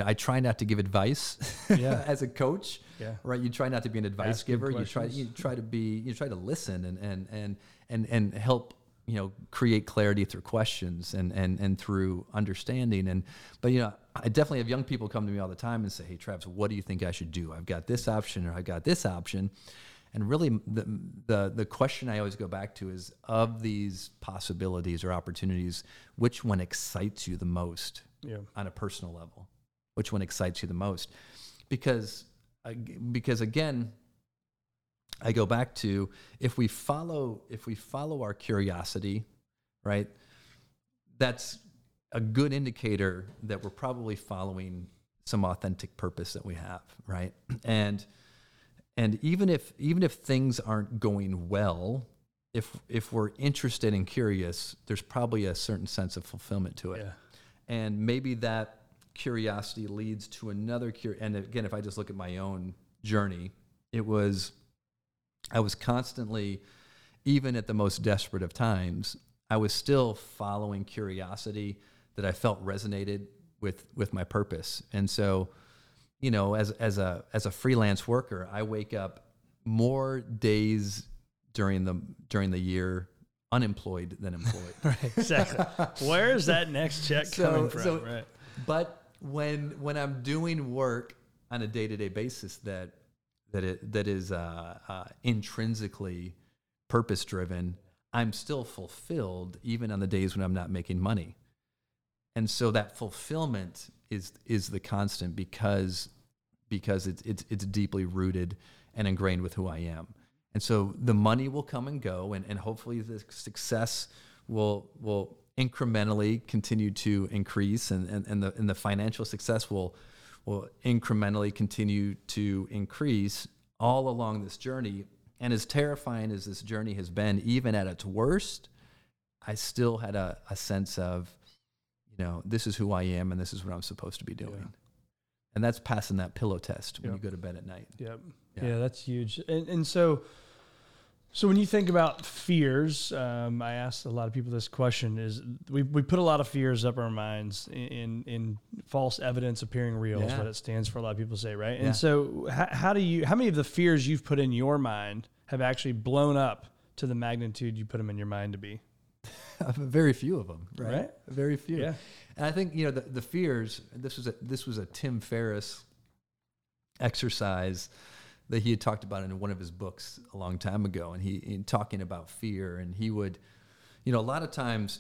I try not to give advice as a coach, right? You try not to be an advice giver. Questions. You try to listen and help, create clarity through questions and through understanding. But I definitely have young people come to me all the time and say, hey, Travis, what do you think I should do? I've got this option or I've got this option. And really the question I always go back to is, of these possibilities or opportunities, which one excites you the most on a personal level? Which one excites you the most? Because again, I go back to, if we follow our curiosity, right, that's a good indicator that we're probably following some authentic purpose that we have, right? And even if things aren't going well, if we're interested and curious, there's probably a certain sense of fulfillment to it. Yeah. And maybe that curiosity leads to another and again, if I just look at my own journey, I was constantly, even at the most desperate of times, I was still following curiosity that I felt resonated with my purpose. And so, as a freelance worker, I wake up more days during the year unemployed than employed. Right, exactly. Where is that next check coming from? Right. But when I'm doing work on a day-to-day basis that is intrinsically purpose-driven, I'm still fulfilled even on the days when I'm not making money. And so that fulfillment is the constant because it's deeply rooted and ingrained with who I am. And so the money will come and go, and hopefully the success will incrementally continue to increase, and the financial success will incrementally continue to increase all along this journey. And as terrifying as this journey has been, even at its worst, I still had a sense of, this is who I am and this is what I'm supposed to be doing. Yeah. And that's passing that pillow test when you go to bed at night. Yep. Yeah, that's huge. And so when you think about fears, I asked a lot of people this question, is we put a lot of fears up our minds in false evidence appearing real is what it stands for. A lot of people say, right? And so how many of the fears you've put in your mind have actually blown up to the magnitude you put them in your mind to be? Very few of them, right? Very few. Yeah. And I think, you know, the fears, this was a Tim Ferriss exercise that he had talked about in one of his books a long time ago. And in talking about fear, and he would, you know, a lot of times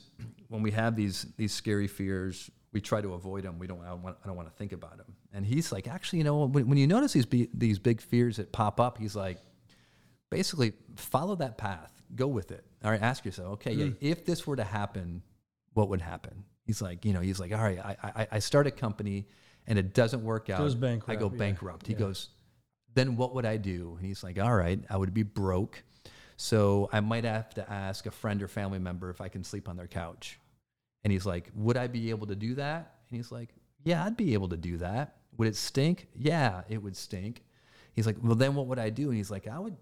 when we have these scary fears, we try to avoid them. I don't want to think about them. And he's like, actually, you know, when you notice these big fears that pop up, he's like, basically follow that path, go with it. All right. Ask yourself, okay, if this were to happen, what would happen? He's like, you know, he's like, all right, I start a company and it doesn't work out. I go bankrupt. Yeah. He goes, then what would I do? And he's like, all right, I would be broke. So I might have to ask a friend or family member if I can sleep on their couch. And he's like, would I be able to do that? And he's like, yeah, I'd be able to do that. Would it stink? Yeah, it would stink. He's like, well, then what would I do? And he's like, I would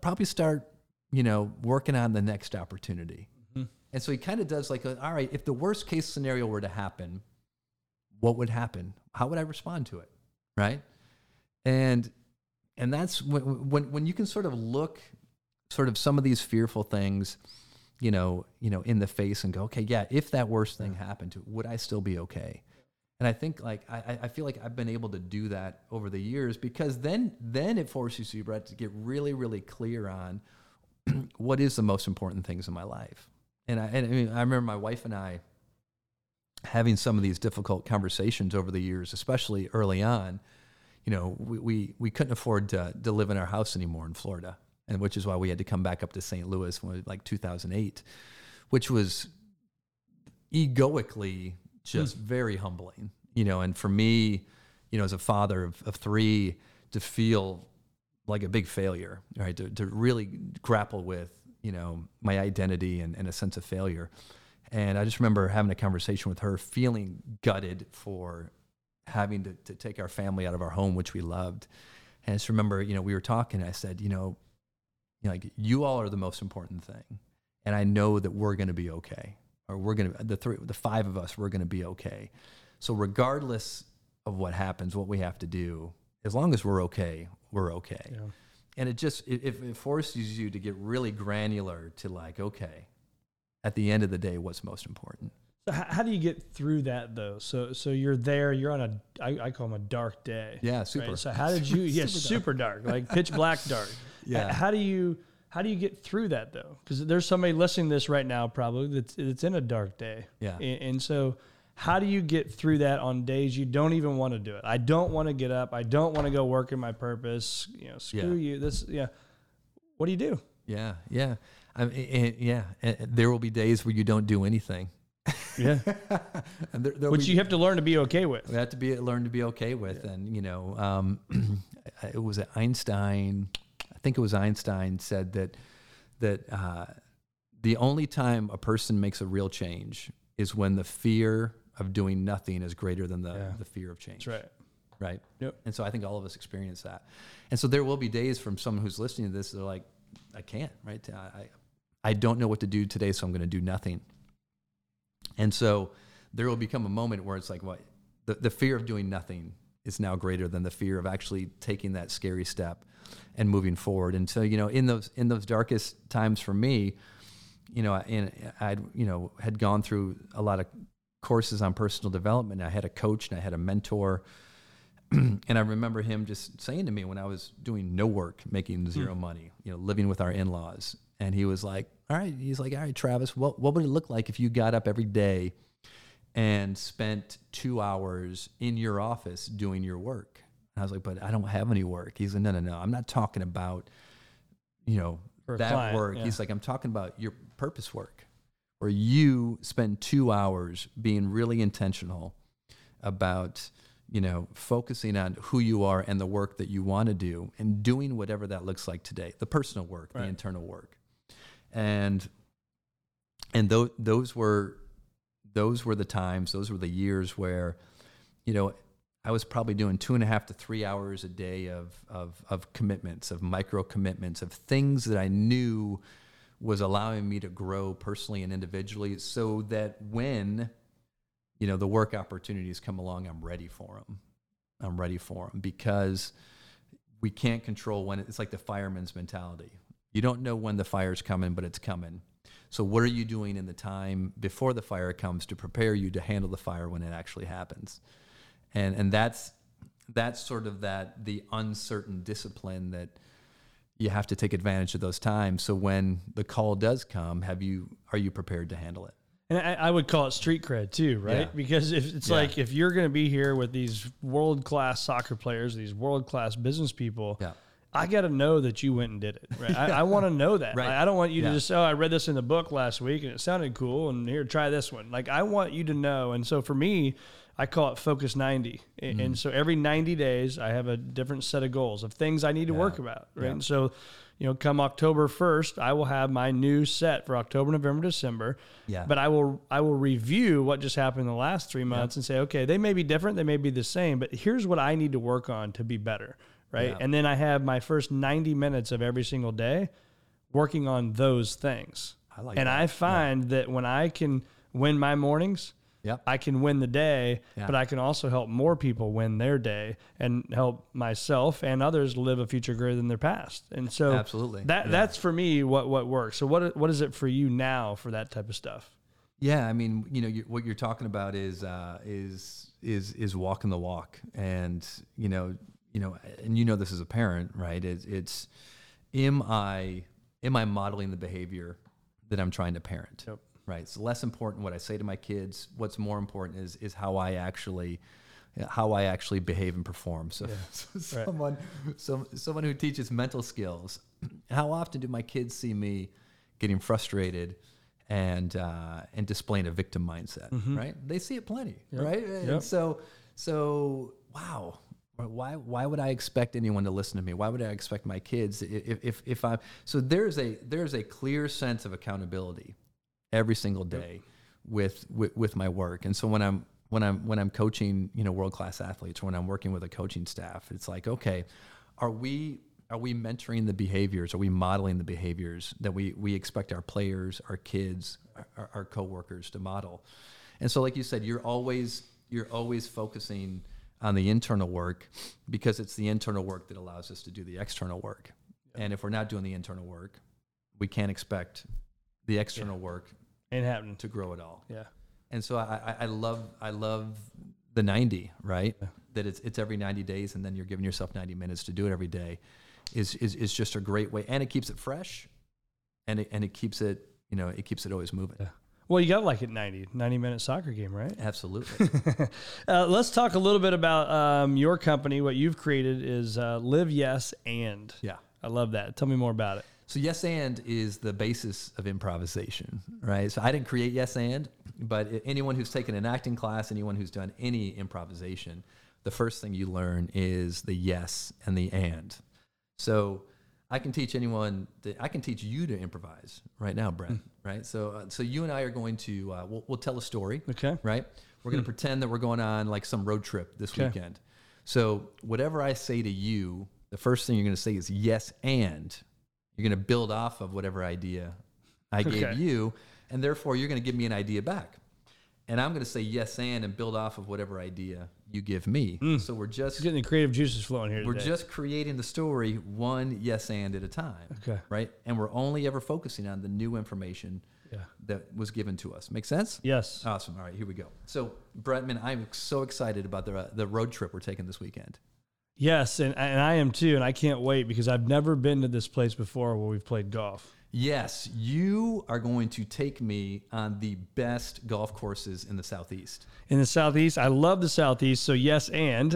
probably start, you know, working on the next opportunity. Mm-hmm. And so he kind of does like, all right, if the worst case scenario were to happen, what would happen? How would I respond to it? Right. And that's when you can sort of look sort of some of these fearful things, you know, in the face and go, okay, yeah, if that worst thing happened, would I still be okay? And I think like, I feel like I've been able to do that over the years, because then it forces you, Brett, to get really, really clear on what is the most important things in my life. And I remember my wife and I having some of these difficult conversations over the years, especially early on. You know, we couldn't afford to live in our house anymore in Florida, and which is why we had to come back up to St. Louis when, like 2008, which was egoically just very humbling, you know. And for me, you know, as a father of three, to feel like a big failure, right? To really grapple with, you know, my identity and a sense of failure. And I just remember having a conversation with her, feeling gutted for having to take our family out of our home, which we loved. And I just remember, you know, we were talking, and I said, you know, like, you all are the most important thing. And I know that we're going to be okay. Or the five of us, we're going to be okay. So regardless of what happens, what we have to do, as long as we're okay, we're okay. Yeah. And it just, it forces you to get really granular to like, okay, at the end of the day, what's most important. So how do you get through that though? So you're there, you're on a, I call them a dark day. Yeah. Super. Right? So how did you, super dark, like pitch black dark. Yeah. How do you get through that though? Because there's somebody listening to this right now probably that's in a dark day. Yeah. And so how do you get through that on days you don't even want to do it? I don't want to get up. I don't want to go work in my purpose. You know, screw you. This, yeah. What do you do? Yeah, yeah. I mean, and there will be days where you don't do anything. Yeah. And which you have to learn to be okay with. You have to learn to be okay with. Yeah. And, you know, it was Einstein. I think it was Einstein said that the only time a person makes a real change is when the fear of doing nothing is greater than the fear of change. That's right. Right. Yep. And so I think all of us experience that. And so there will be days from someone who's listening to this, they're like, I can't, right? I don't know what to do today, so I'm going to do nothing. And so there will become a moment where it's like, well, the fear of doing nothing is now greater than the fear of actually taking that scary step and moving forward. And so, you know, in those darkest times for me, you know, and I'd, you know, had gone through a lot of courses on personal development. I had a coach and I had a mentor. And I remember him just saying to me when I was doing no work, making zero money, you know, living with our in-laws. And he was like, all right, Travis, what would it look like if you got up every day and spent 2 hours in your office doing your work? And I was like, but I don't have any work. He's like, no, I'm not talking about, you know, that client, work. Yeah. He's like, I'm talking about your purpose work, where you spend 2 hours being really intentional about, you know, focusing on who you are and the work that you want to do and doing whatever that looks like today, the personal work, right, the internal work. And those were the times, those were the years where, you know, I was probably doing 2.5 to 3 hours a day of commitments, of micro commitments, of things that I knew was allowing me to grow personally and individually, so that when, you know, the work opportunities come along, I'm ready for them. I'm ready for them, because we can't control when it's like the fireman's mentality. You don't know when the fire's coming, but it's coming. So what are you doing in the time before the fire comes to prepare you to handle the fire when it actually happens? And that's sort of that the uncertain discipline that you have to take advantage of those times. So when the call does come, are you prepared to handle it? And I would call it street cred too, right? Yeah. Because if it's like, if you're going to be here with these world-class soccer players, these world-class business people, I got to know that you went and did it. Right? I want to know that. Right. I don't want you to just, I read this in the book last week and it sounded cool, and here, try this one. Like, I want you to know. And so for me, I call it Focus 90. Mm-hmm. And so every 90 days, I have a different set of goals of things I need to work about. Right. Yeah. And so, you know, come October 1st, I will have my new set for October, November, December. Yeah. But I will review what just happened in the last 3 months and say, okay, they may be different, they may be the same, but here's what I need to work on to be better. Right. Yeah. And then I have my first 90 minutes of every single day working on those things. I like and that. I find that when I can win my mornings, I can win the day, but I can also help more people win their day and help myself and others live a future greater than their past. And so that's for me what works. So what is it for you now for that type of stuff? Yeah, I mean, you know, what you're talking about is walking the walk, and you know this as a parent, right? It's am I modeling the behavior that I'm trying to parent? Yep. Right. It's less important what I say to my kids. What's more important is how I actually behave and perform. So, someone who teaches mental skills, how often do my kids see me getting frustrated and displaying a victim mindset? Mm-hmm. Right. They see it plenty. Yep. Right. Yep. And so wow. Why would I expect anyone to listen to me? Why would I expect my kids if I'm so there's a clear sense of accountability every single day with my work. And so when I'm coaching, you know, world-class athletes, when I'm working with a coaching staff, it's like, okay, are we mentoring the behaviors? Are we modeling the behaviors that we expect our players, our kids, our coworkers to model? And so, like you said, you're always focusing on the internal work, because it's the internal work that allows us to do the external work. Yeah. And if we're not doing the internal work, we can't expect the external work ain't happening to grow at all. Yeah. And so I love the 90, right? Yeah. That it's every 90 days, and then you're giving yourself 90 minutes to do it every day is just a great way. And it keeps it fresh, and it keeps it, you know, it keeps it always moving. Yeah. Well, you got like a 90-minute soccer game, right? Absolutely. Let's talk a little bit about your company. What you've created is Live Yes And. Yeah. I love that. Tell me more about it. So Yes And is the basis of improvisation, right? So I didn't create Yes And, but anyone who's taken an acting class, anyone who's done any improvisation, the first thing you learn is the yes and the and. So I can teach anyone that I can teach you to improvise right now, Brett. Right. So you and I are going to, we'll tell a story. Okay. Right. We're going to pretend that we're going on like some road trip this weekend. So whatever I say to you, the first thing you're going to say is yes. And you're going to build off of whatever idea I gave you. And therefore you're going to give me an idea back, and I'm going to say yes. And build off of whatever idea you give me. So we're just getting the creative juices flowing here. We're just creating the story one yes and at a time. Okay. Right. And we're only ever focusing on the new information that was given to us. Make sense? Yes. Awesome. All right, here we go. So Brettman, I'm so excited about the road trip we're taking this weekend. Yes. And I am too. And I can't wait, because I've never been to this place before where we've played golf. Yes. You are going to take me on the best golf courses in the Southeast. I love the Southeast. So yes. And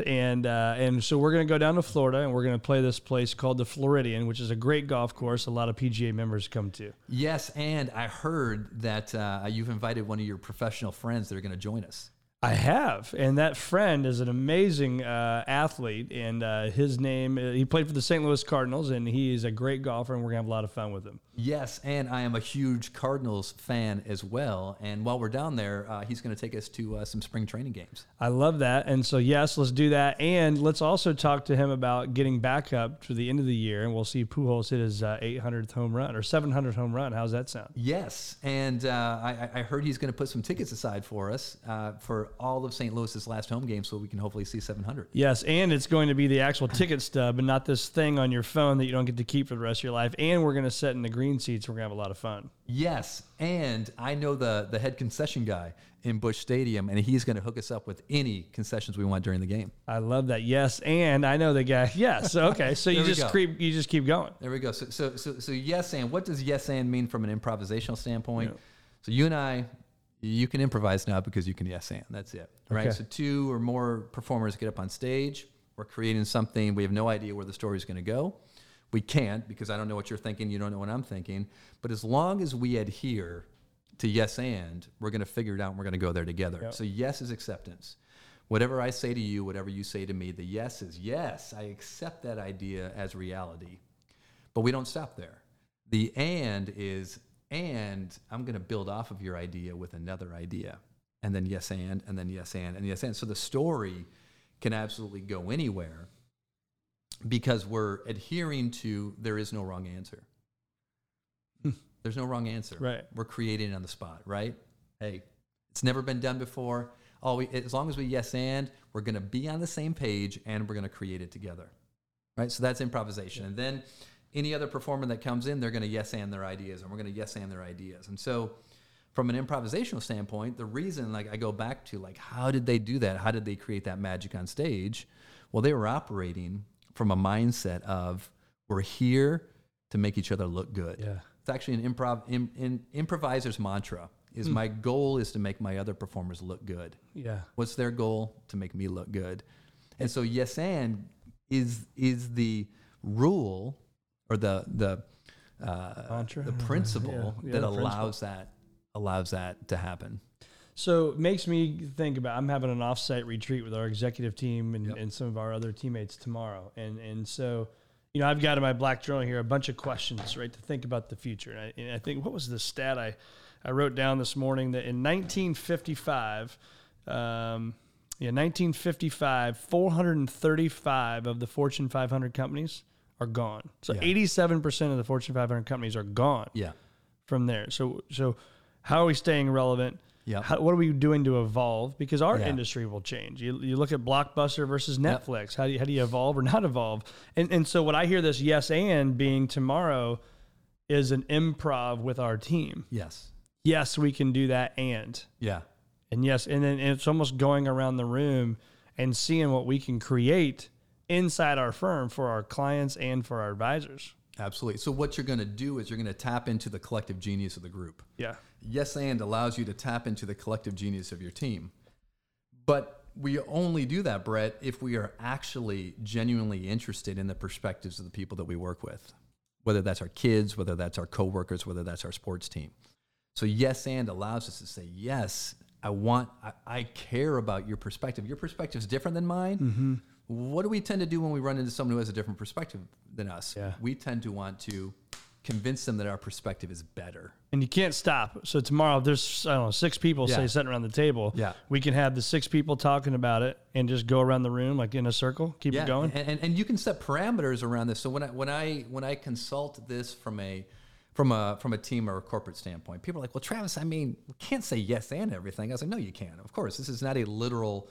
so we're going to go down to Florida, and we're going to play this place called the Floridian, which is a great golf course. A lot of PGA members come to. Yes. And I heard that you've invited one of your professional friends that are going to join us. I have. And that friend is an amazing athlete. And his name, he played for the St. Louis Cardinals, and he is a great golfer, and we're going to have a lot of fun with him. Yes. And I am a huge Cardinals fan as well. And while we're down there, he's going to take us to some spring training games. I love that. And so, yes, let's do that. And let's also talk to him about getting back up to the end of the year, and we'll see Pujols hit his 800th home run or 700th home run. How's that sound? Yes. And I heard he's going to put some tickets aside for us for all of St. Louis's last home game, so we can hopefully see 700. Yes, and it's going to be the actual ticket stub and not this thing on your phone that you don't get to keep for the rest of your life. And we're going to set an agreement green seats, we're going to have a lot of fun. Yes, and I know the head concession guy in Busch Stadium, and he's going to hook us up with any concessions we want during the game. I love that. Yes, and I know the guy. Yes, okay. So you just keep going. There we go. So yes, and what does yes and mean from an improvisational standpoint? Yeah. So you and I, you can improvise now because you can yes and. That's it. Right. Okay. So two or more performers get up on stage. We're creating something. We have no idea where the story is going to go. We can't, because I don't know what you're thinking. You don't know what I'm thinking. But as long as we adhere to yes and, we're going to figure it out and we're going to go there together. Yep. So yes is acceptance. Whatever I say to you, whatever you say to me, the yes is yes. I accept that idea as reality. But we don't stop there. The and is, and I'm going to build off of your idea with another idea. And then yes and then yes and yes and. So the story can absolutely go anywhere, because we're adhering to there is no wrong answer. There's no wrong answer. Right. We're creating it on the spot, right? Hey, it's never been done before. As long as we yes and, we're going to be on the same page and we're going to create it together, right? So that's improvisation. Yeah. And then any other performer that comes in, they're going to yes and their ideas, and we're going to yes and their ideas. And so from an improvisational standpoint, the reason, like, I go back to, like, how did they do that? How did they create that magic on stage? Well, they were operating from a mindset of, we're here to make each other look good. Yeah. It's actually an improviser's mantra is my goal is to make my other performers look good. Yeah. What's their goal? To make me look good. And so yes and is the rule or the principle that allows that to happen. So it makes me think about, I'm having an offsite retreat with our executive team and some of our other teammates tomorrow. And so, you know, I've got in my black journal here a bunch of questions, right, to think about the future. And I think, what was the stat I wrote down this morning, that in 1955, 435 of the Fortune 500 companies are gone. So 87% of the Fortune 500 companies are gone from there. So how are we staying relevant? Yeah. What are we doing to evolve? Because our industry will change. You look at Blockbuster versus Netflix. Yep. How do you evolve or not evolve? And so what I hear this yes and being tomorrow is an improv with our team. Yes. Yes, we can do that and. Yeah. And yes, and then it's almost going around the room and seeing what we can create inside our firm for our clients and for our advisors. Absolutely. So what you're going to do is you're going to tap into the collective genius of the group. Yeah. Yes and allows you to tap into the collective genius of your team. But we only do that, Brett, if we are actually genuinely interested in the perspectives of the people that we work with, whether that's our kids, whether that's our coworkers, whether that's our sports team. So yes and allows us to say, yes, I care about your perspective. Your perspective is different than mine. Mm-hmm. What do we tend to do when we run into someone who has a different perspective than us? Yeah. We tend to want to convince them that our perspective is better. And you can't stop. So tomorrow, if there's, I don't know, 6 people sitting around the table. Yeah. We can have the 6 people talking about it and just go around the room, like in a circle, keep it going. And you can set parameters around this. So when I consult this from a team or a corporate standpoint, people are like, well, Travis, I mean, we can't say yes and everything. I was like, no, you can. Of course, this is not a literal,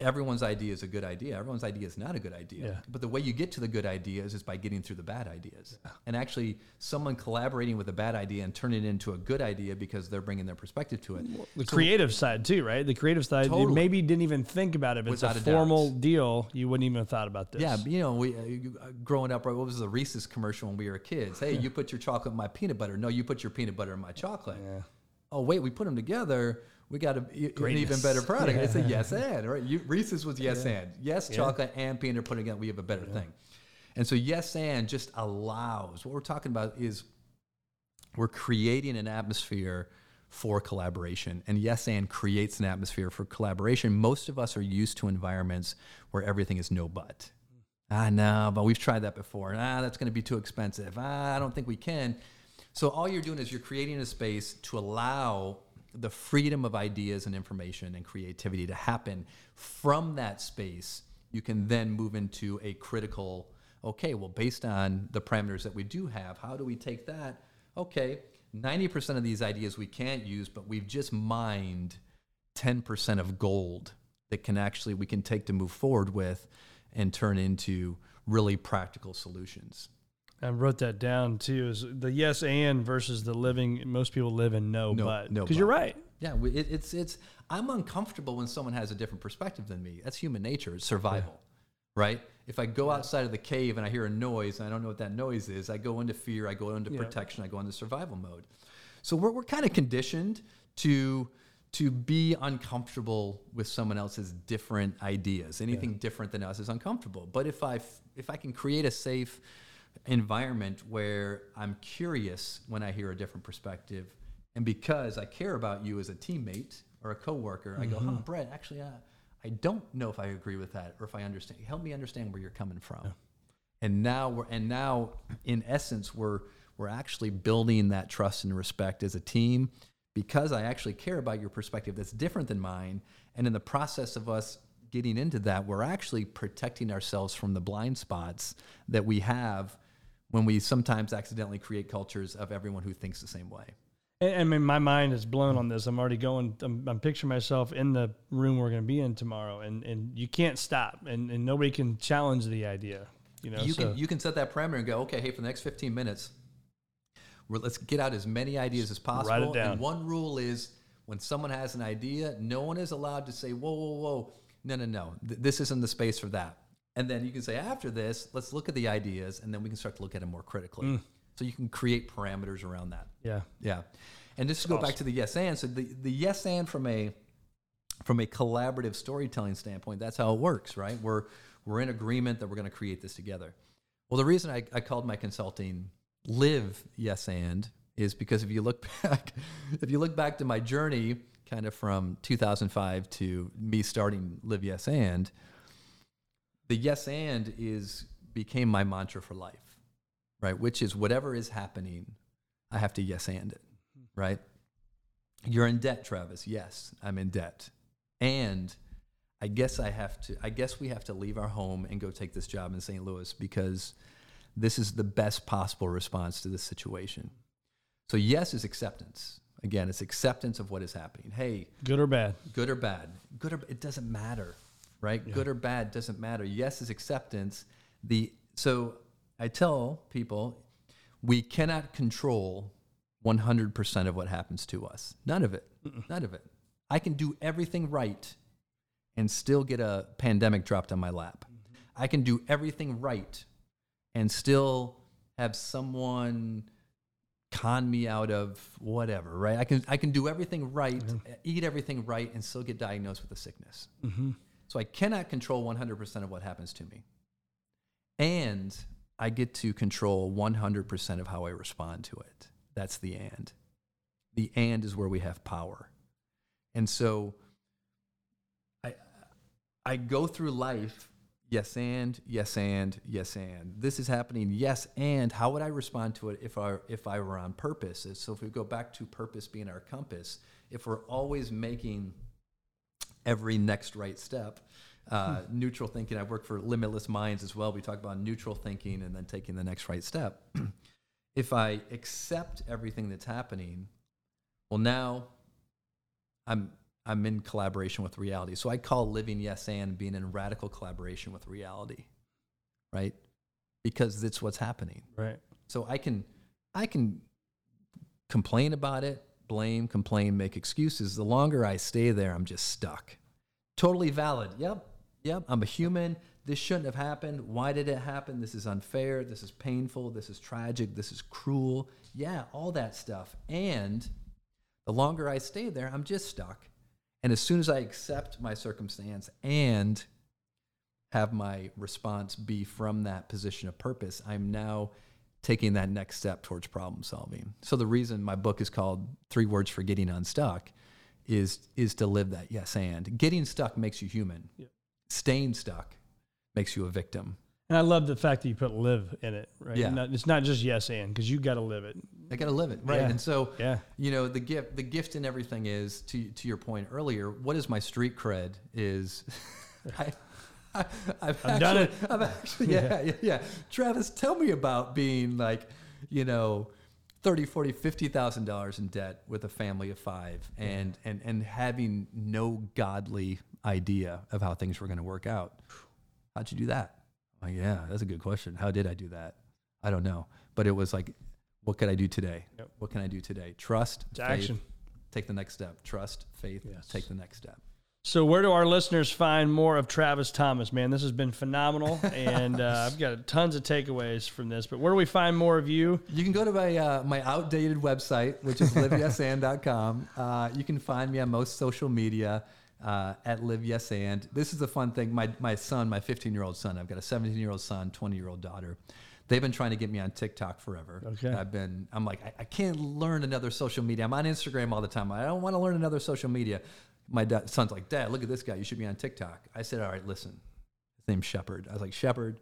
everyone's idea is a good idea. Everyone's idea is not a good idea. Yeah. But the way you get to the good ideas is by getting through the bad ideas. Yeah. And actually, someone collaborating with a bad idea and turning it into a good idea because they're bringing their perspective to it. The creative side too, right? The creative side, totally. You maybe didn't even think about it. But it's a formal deal. You wouldn't even have thought about this. Yeah, you know, we growing up, right? What was the Reese's commercial when we were kids? Hey, you put your chocolate in my peanut butter. No, you put your peanut butter in my chocolate. Yeah. Oh, wait, we put them together. We got an even better product. Yeah. It's a yes and, right? Reese's was yes and. Yes, chocolate and peanut butter. Again, we have a better thing. And so yes and just allows, what we're talking about is we're creating an atmosphere for collaboration. And yes and creates an atmosphere for collaboration. Most of us are used to environments where everything is no but. I know, but we've tried that before. That's going to be too expensive. I don't think we can. So all you're doing is you're creating a space to allow the freedom of ideas and information and creativity to happen. From that space, you can then move into a critical, okay, well, based on the parameters that we do have, how do we take that? Okay, 90% of these ideas we can't use, but we've just mined 10% of gold that we can take to move forward with and turn into really practical solutions. I wrote that down too, is the yes and versus the living. Most people live in no but. Because you're right. Yeah, it's I'm uncomfortable when someone has a different perspective than me. That's human nature. It's survival, right? If I go outside of the cave and I hear a noise and I don't know what that noise is, I go into fear, I go into protection, I go into survival mode. So we're kind of conditioned to be uncomfortable with someone else's different ideas. Anything different than us is uncomfortable. But if I can create a safe environment where I'm curious when I hear a different perspective, and because I care about you as a teammate or a coworker, I go, huh, Brett, actually, I don't know if I agree with that or if I understand. Help me understand where you're coming from. Yeah. And now in essence, we're actually building that trust and respect as a team, because I actually care about your perspective that's different than mine. And in the process of us getting into that, we're actually protecting ourselves from the blind spots that we have when we sometimes accidentally create cultures of everyone who thinks the same way. I mean, my mind is blown on this. I'm already going, I'm picturing myself in the room we're going to be in tomorrow, and you can't stop, and nobody can challenge the idea. You know, you can set that parameter and go, okay, hey, for the next 15 minutes, let's get out as many ideas as possible. Write it down. And one rule is when someone has an idea, no one is allowed to say, whoa. No. This isn't the space for that. And then you can say, after this, let's look at the ideas, and then we can start to look at them more critically. So you can create parameters around that. Yeah. And just to go back to the yes and, so the yes and from a collaborative storytelling standpoint, that's how it works, right? We're in agreement that we're going to create this together. Well, the reason I called my consulting Live Yes And is because if you look back to my journey, kind of from 2005 to me starting Live Yes And, the yes and became my mantra for life, right? Which is whatever is happening, I have to yes and it, right? You're in debt, Travis. Yes, I'm in debt. And I guess we have to leave our home and go take this job in St. Louis because this is the best possible response to this situation. So yes is acceptance. Again, it's acceptance of what is happening. Hey, good or bad, it doesn't matter, right? Yeah. Good or bad doesn't matter. Yes is acceptance. So I tell people, we cannot control 100% of what happens to us. None of it. None of it. I can do everything right and still get a pandemic dropped on my lap. I can do everything right and still have someone con me out of whatever, right? I can do everything right, eat everything right, and still get diagnosed with a sickness. So I cannot control 100% of what happens to me. And I get to control 100% of how I respond to it. That's the and. The and is where we have power. And so I go through life, yes and, yes and, yes and. This is happening, yes and. How would I respond to it if I were on purpose? So if we go back to purpose being our compass, if we're always making every next right step, neutral thinking, I work for Limitless Minds as well. We talk about neutral thinking and then taking the next right step. If I accept everything that's happening, well, now I'm in collaboration with reality. So I call living yes and being in radical collaboration with reality, right? Because that's what's happening. Right. So I can complain about it, blame, complain, make excuses. The longer I stay there, I'm just stuck. Totally valid. Yep. I'm a human. This shouldn't have happened. Why did it happen? This is unfair. This is painful. This is tragic. This is cruel. Yeah, all that stuff. And the longer I stay there, I'm just stuck. And as soon as I accept my circumstance and have my response be from that position of purpose, I'm now taking that next step towards problem solving. So the reason my book is called 3 Words for Getting Unstuck is to live that yes and. Getting stuck makes you human. Yep. Staying stuck makes you a victim. And I love the fact that you put live in it, right? Yeah. It's not just yes and, because you got to live it. I got to live it, right? Yeah. And so, you know, the gift in everything is, to your point earlier, what is my street cred is, I've done it. I've actually, yeah. Travis, tell me about being like, you know, $30,000, $40,000, $50,000 in debt with a family of five and having no godly idea of how things were going to work out. How'd you do that? That's a good question. How did I do that? I I don't know. But it was like, what could I do today? Yep. What can I do today? Trust, it's faith, action. Take the next step. Trust, faith, yes. Take the next step. So where do our listeners find more of Travis Thomas, man? This has been phenomenal, and I've got tons of takeaways from this. But where do we find more of you? You can go to my outdated website, which is liveyesand.com. You can find me on most social media at Live Yes And. This is a fun thing. My son, my 15-year-old son, I've got a 17-year-old son, 20-year-old daughter. They've been trying to get me on TikTok forever. Okay. I'm like, I can't learn another social media. I'm on Instagram all the time. I don't want to learn another social media. My son's like, Dad, look at this guy. You should be on TikTok. I said, all right, listen. His name's Shepherd. I was like, Shepherd,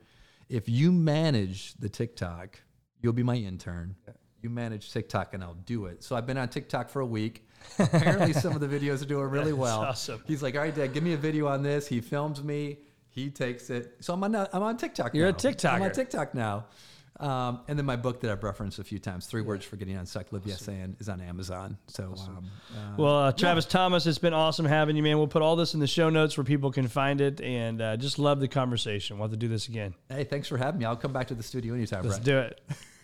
if you manage the TikTok, you'll be my intern. Yeah. You manage TikTok, and I'll do it. So I've been on TikTok for a week. Apparently, some of the videos are doing really well. Awesome. He's like, all right, Dad, give me a video on this. He films me. He takes it. So I'm on TikTok now. You're a TikToker. I'm on TikTok now. And then my book that I've referenced a few times, 3 Words for Getting Unstuck: Live Yes And, is on Amazon. So, Travis Thomas, it's been awesome having you, man. We'll put all this in the show notes where people can find it, and just love the conversation. We'll have to do this again. Hey, thanks for having me. I'll come back to the studio anytime. Let's do it.